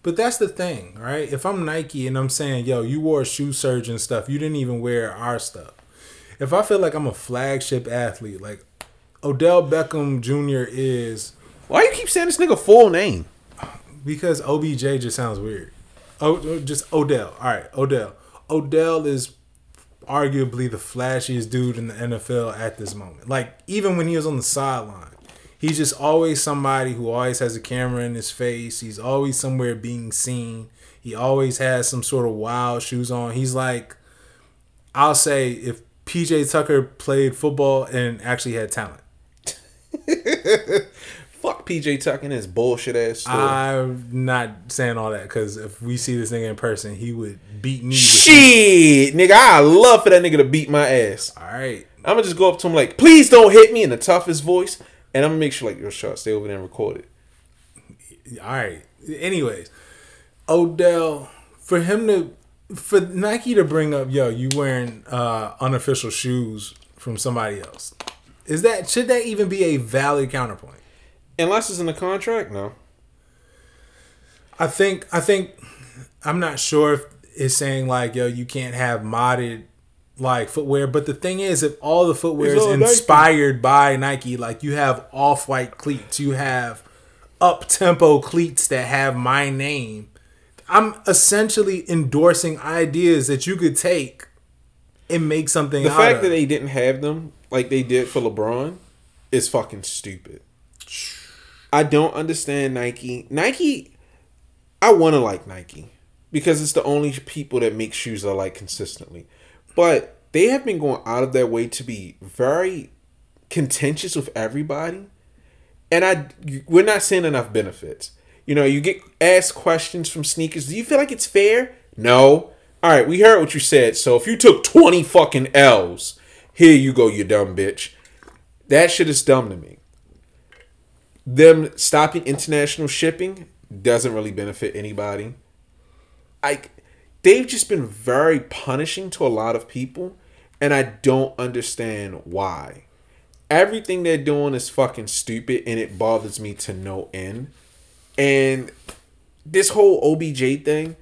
But that's the thing, right? If I'm Nike and I'm saying, yo, you wore shoe surge and stuff, you didn't even wear our stuff. If I feel like I'm a flagship athlete, like Odell Beckham Jr. is... Why you keep saying this nigga full name? Because OBJ just sounds weird. Oh, just Odell. All right, Odell. Odell is arguably the flashiest dude in the NFL at this moment. Like, even when he was on the sideline, he's just always somebody who always has a camera in his face. He's always somewhere being seen. He always has some sort of wild shoes on. He's like, I'll say, if PJ Tucker played football and actually had talent. Fuck PJ Tucker and his bullshit ass story. I'm not saying all that because if we see this nigga in person, he would beat me. Shit, nigga, I love for that nigga to beat my ass. All right. I'm going to just go up to him like, please don't hit me in the toughest voice. And I'm going to make sure like, yo, shut up, stay over there and record it. All right. Anyways, Odell, for Nike to bring up, yo, you wearing unofficial shoes from somebody else. Should that even be a valid counterpoint? Unless it's in the contract, no. I think I'm not sure if it's saying like, yo, you can't have modded like footwear. But the thing is, if all the footwear is inspired by Nike, like you have Off-White cleats, you have up-tempo cleats that have my name. I'm essentially endorsing ideas that you could take and make something out of. The fact that they didn't have them like they did for LeBron is fucking stupid. I don't understand Nike. I want to like Nike because it's the only people that make shoes I like consistently. But they have been going out of their way to be very contentious with everybody. And we're not seeing enough benefits. You know, you get asked questions from sneakers. Do you feel like it's fair? No. All right, we heard what you said. So if you took 20 fucking L's, here you go, you dumb bitch. That shit is dumb to me. Them stopping international shipping doesn't really benefit anybody. They've just been very punishing to a lot of people, and I don't understand why. Everything they're doing is fucking stupid, and it bothers me to no end. And this whole OBJ thing,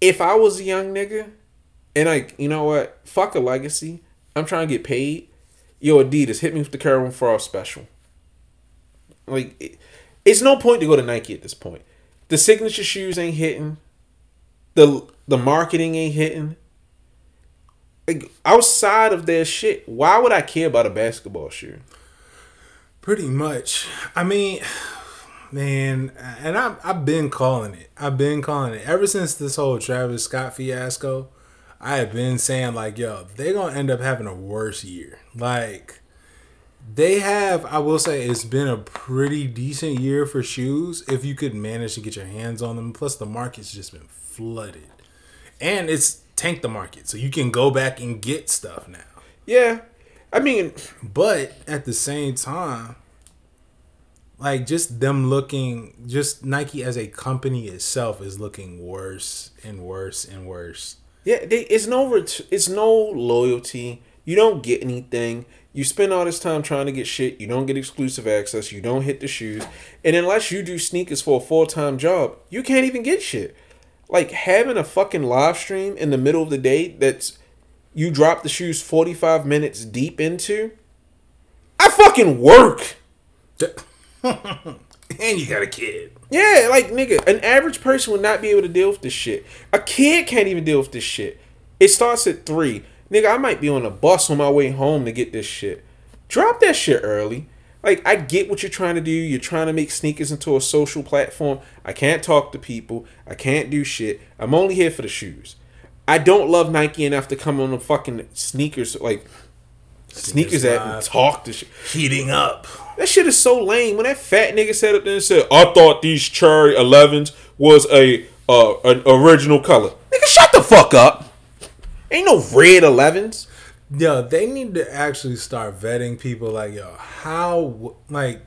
if I was a young nigga, and you know what? Fuck a legacy. I'm trying to get paid. Yo, Adidas, hit me with the Kerwin Frost special. Like, it's no point to go to Nike at this point. The signature shoes ain't hitting. The marketing ain't hitting. Like, outside of their shit, why would I care about a basketball shoe? Pretty much. I mean, man, and I've been calling it. Ever since this whole Travis Scott fiasco, I have been saying, like, yo, they're going to end up having a worse year. Like... They have, I will say, it's been a pretty decent year for shoes if you could manage to get your hands on them. Plus, the market's just been flooded. And it's tanked the market, so you can go back and get stuff now. Yeah. I mean... But, at the same time, like, just them looking... Just Nike as a company itself is looking worse and worse and worse. Yeah, it's no loyalty. You don't get anything. You spend all this time trying to get shit. You don't get exclusive access. You don't hit the shoes. And unless you do sneakers for a full-time job, you can't even get shit. Like, having a fucking live stream in the middle of the day that's... You drop the shoes 45 minutes deep into? I fucking work! And you got a kid. Yeah, like, nigga, an average person would not be able to deal with this shit. A kid can't even deal with this shit. It starts at 3. Nigga, I might be on a bus on my way home to get this shit. Drop that shit early. Like, I get what you're trying to do. You're trying to make sneakers into a social platform. I can't talk to people. I can't do shit. I'm only here for the shoes. I don't love Nike enough to come on the fucking sneakers, like, sneakers at and talk to shit. Heating up. That shit is so lame. When that fat nigga sat up there and said, I thought these Cherry 11s was an original color. Nigga, shut the fuck up. Ain't no red 11s. Yo, they need to actually start vetting people like, yo, how, like,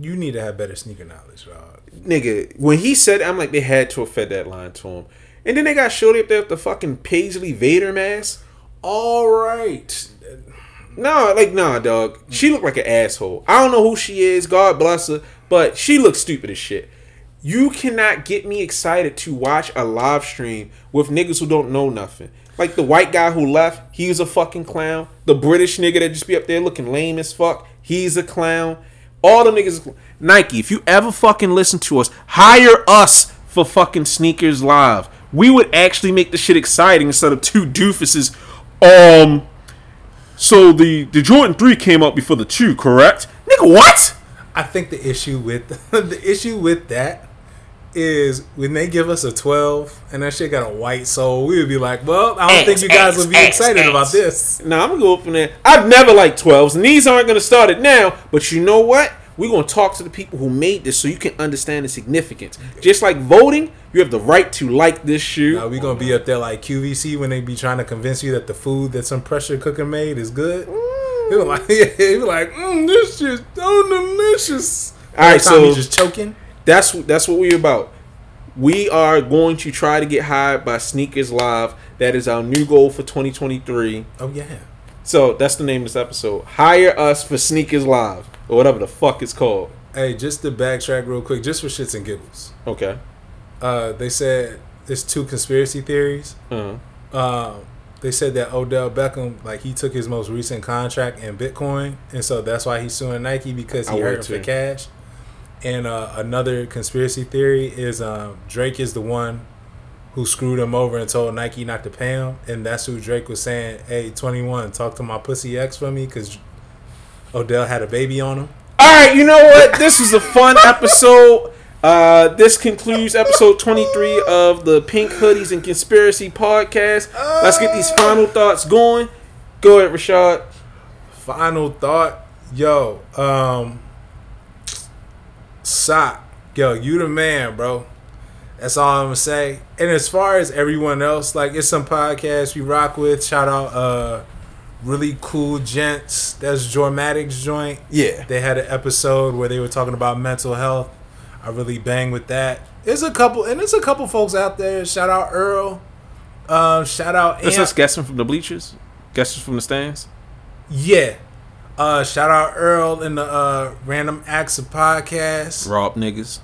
you need to have better sneaker knowledge, dog. Nigga, when he said it, I'm like, they had to have fed that line to him. And then they got Shorty up there with the fucking Paisley Vader mask. all right. No, like, nah, dog. She looked like an asshole. I don't know who she is. God bless her. But she looks stupid as shit. You cannot get me excited to watch a live stream with niggas who don't know nothing. Like, the white guy who left, he's a fucking clown. The British nigga that just be up there looking lame as fuck, he's a clown. All the niggas. Nike, if you ever fucking listen to us, hire us for fucking Sneakers Live. We would actually make the shit exciting instead of two doofuses. So the Jordan 3 came out before the 2, correct? Nigga, what? I think the issue with that is when they give us a 12 and that shit got a white sole, we would be like, well, I don't think you guys would be excited about this. Nah, I'm going to go up from there. I've never liked 12s, and these aren't going to start it now, but you know what? We're going to talk to the people who made this so you can understand the significance. Just like voting, you have the right to like this shoe. We're going to be up there like QVC when they be trying to convince you that the food that some pressure cooker made is good. He was like, this shit's so delicious. All right, so just choking. That's what we're about. We are going to try to get hired by Sneakers Live. That is our new goal for 2023. Oh, yeah. So that's the name of this episode. Hire us for Sneakers Live. Or whatever the fuck it's called. Hey, just to backtrack real quick, just for shits and giggles. Okay. They said there's two conspiracy theories. They said that Odell Beckham, like, he took his most recent contract in Bitcoin, and so that's why he's suing Nike, because he hurt him for cash. And another conspiracy theory is Drake is the one who screwed him over and told Nike not to pay him, and that's who Drake was saying, hey, 21, talk to my pussy ex for me, because Odell had a baby on him. All right, you know what? This was a fun episode. This concludes episode 23 of the Pink Hoodies and Conspiracy Podcast. Let's get these final thoughts going. Go ahead, Rashad. Final thought. Yo, Sock. Yo, you the man, bro. That's all I'm going to say. And as far as everyone else, like, it's some podcasts we rock with. Shout out, Really Cool Gents. That's Jormatic's joint. Yeah. They had an episode where they were talking about mental health. I really bang with that. There's a couple folks out there. Shout out Earl. Shout out Amp. Is this guessing from the bleachers? Guessing from the stands? Yeah. Shout out Earl and the Random Acts of Podcast. Rob niggas.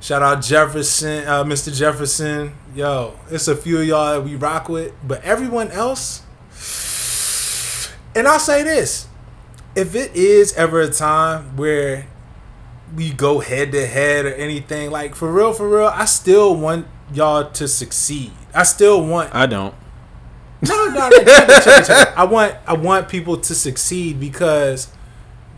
Shout out Jefferson, Mr. Jefferson. Yo, it's a few of y'all that we rock with. But everyone else. And I'll say this. If it is ever a time where we go head to head or anything, like, for real, I still want y'all to succeed. I want people to succeed, because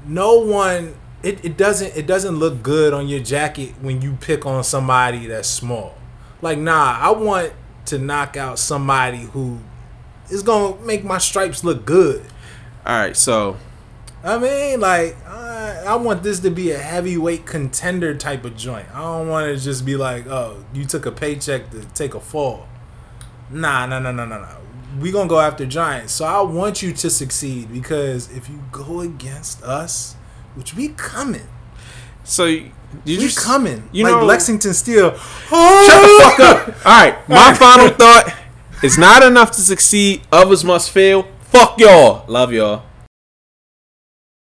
no one, it doesn't look good on your jacket when you pick on somebody that's small. Like, nah, I want to knock out somebody who is gonna make my stripes look good. All right, so I mean, like, I want this to be a heavyweight contender type of joint. I don't want it to just be like, oh, you took a paycheck to take a fall. Nah. We gonna go after giants. So I want you to succeed, because if you go against us, which we coming. So coming. You like know, Lexington Steel. Oh! Shut the fuck up. All right, my final thought is not enough to succeed. Others must fail. Fuck y'all. Love y'all.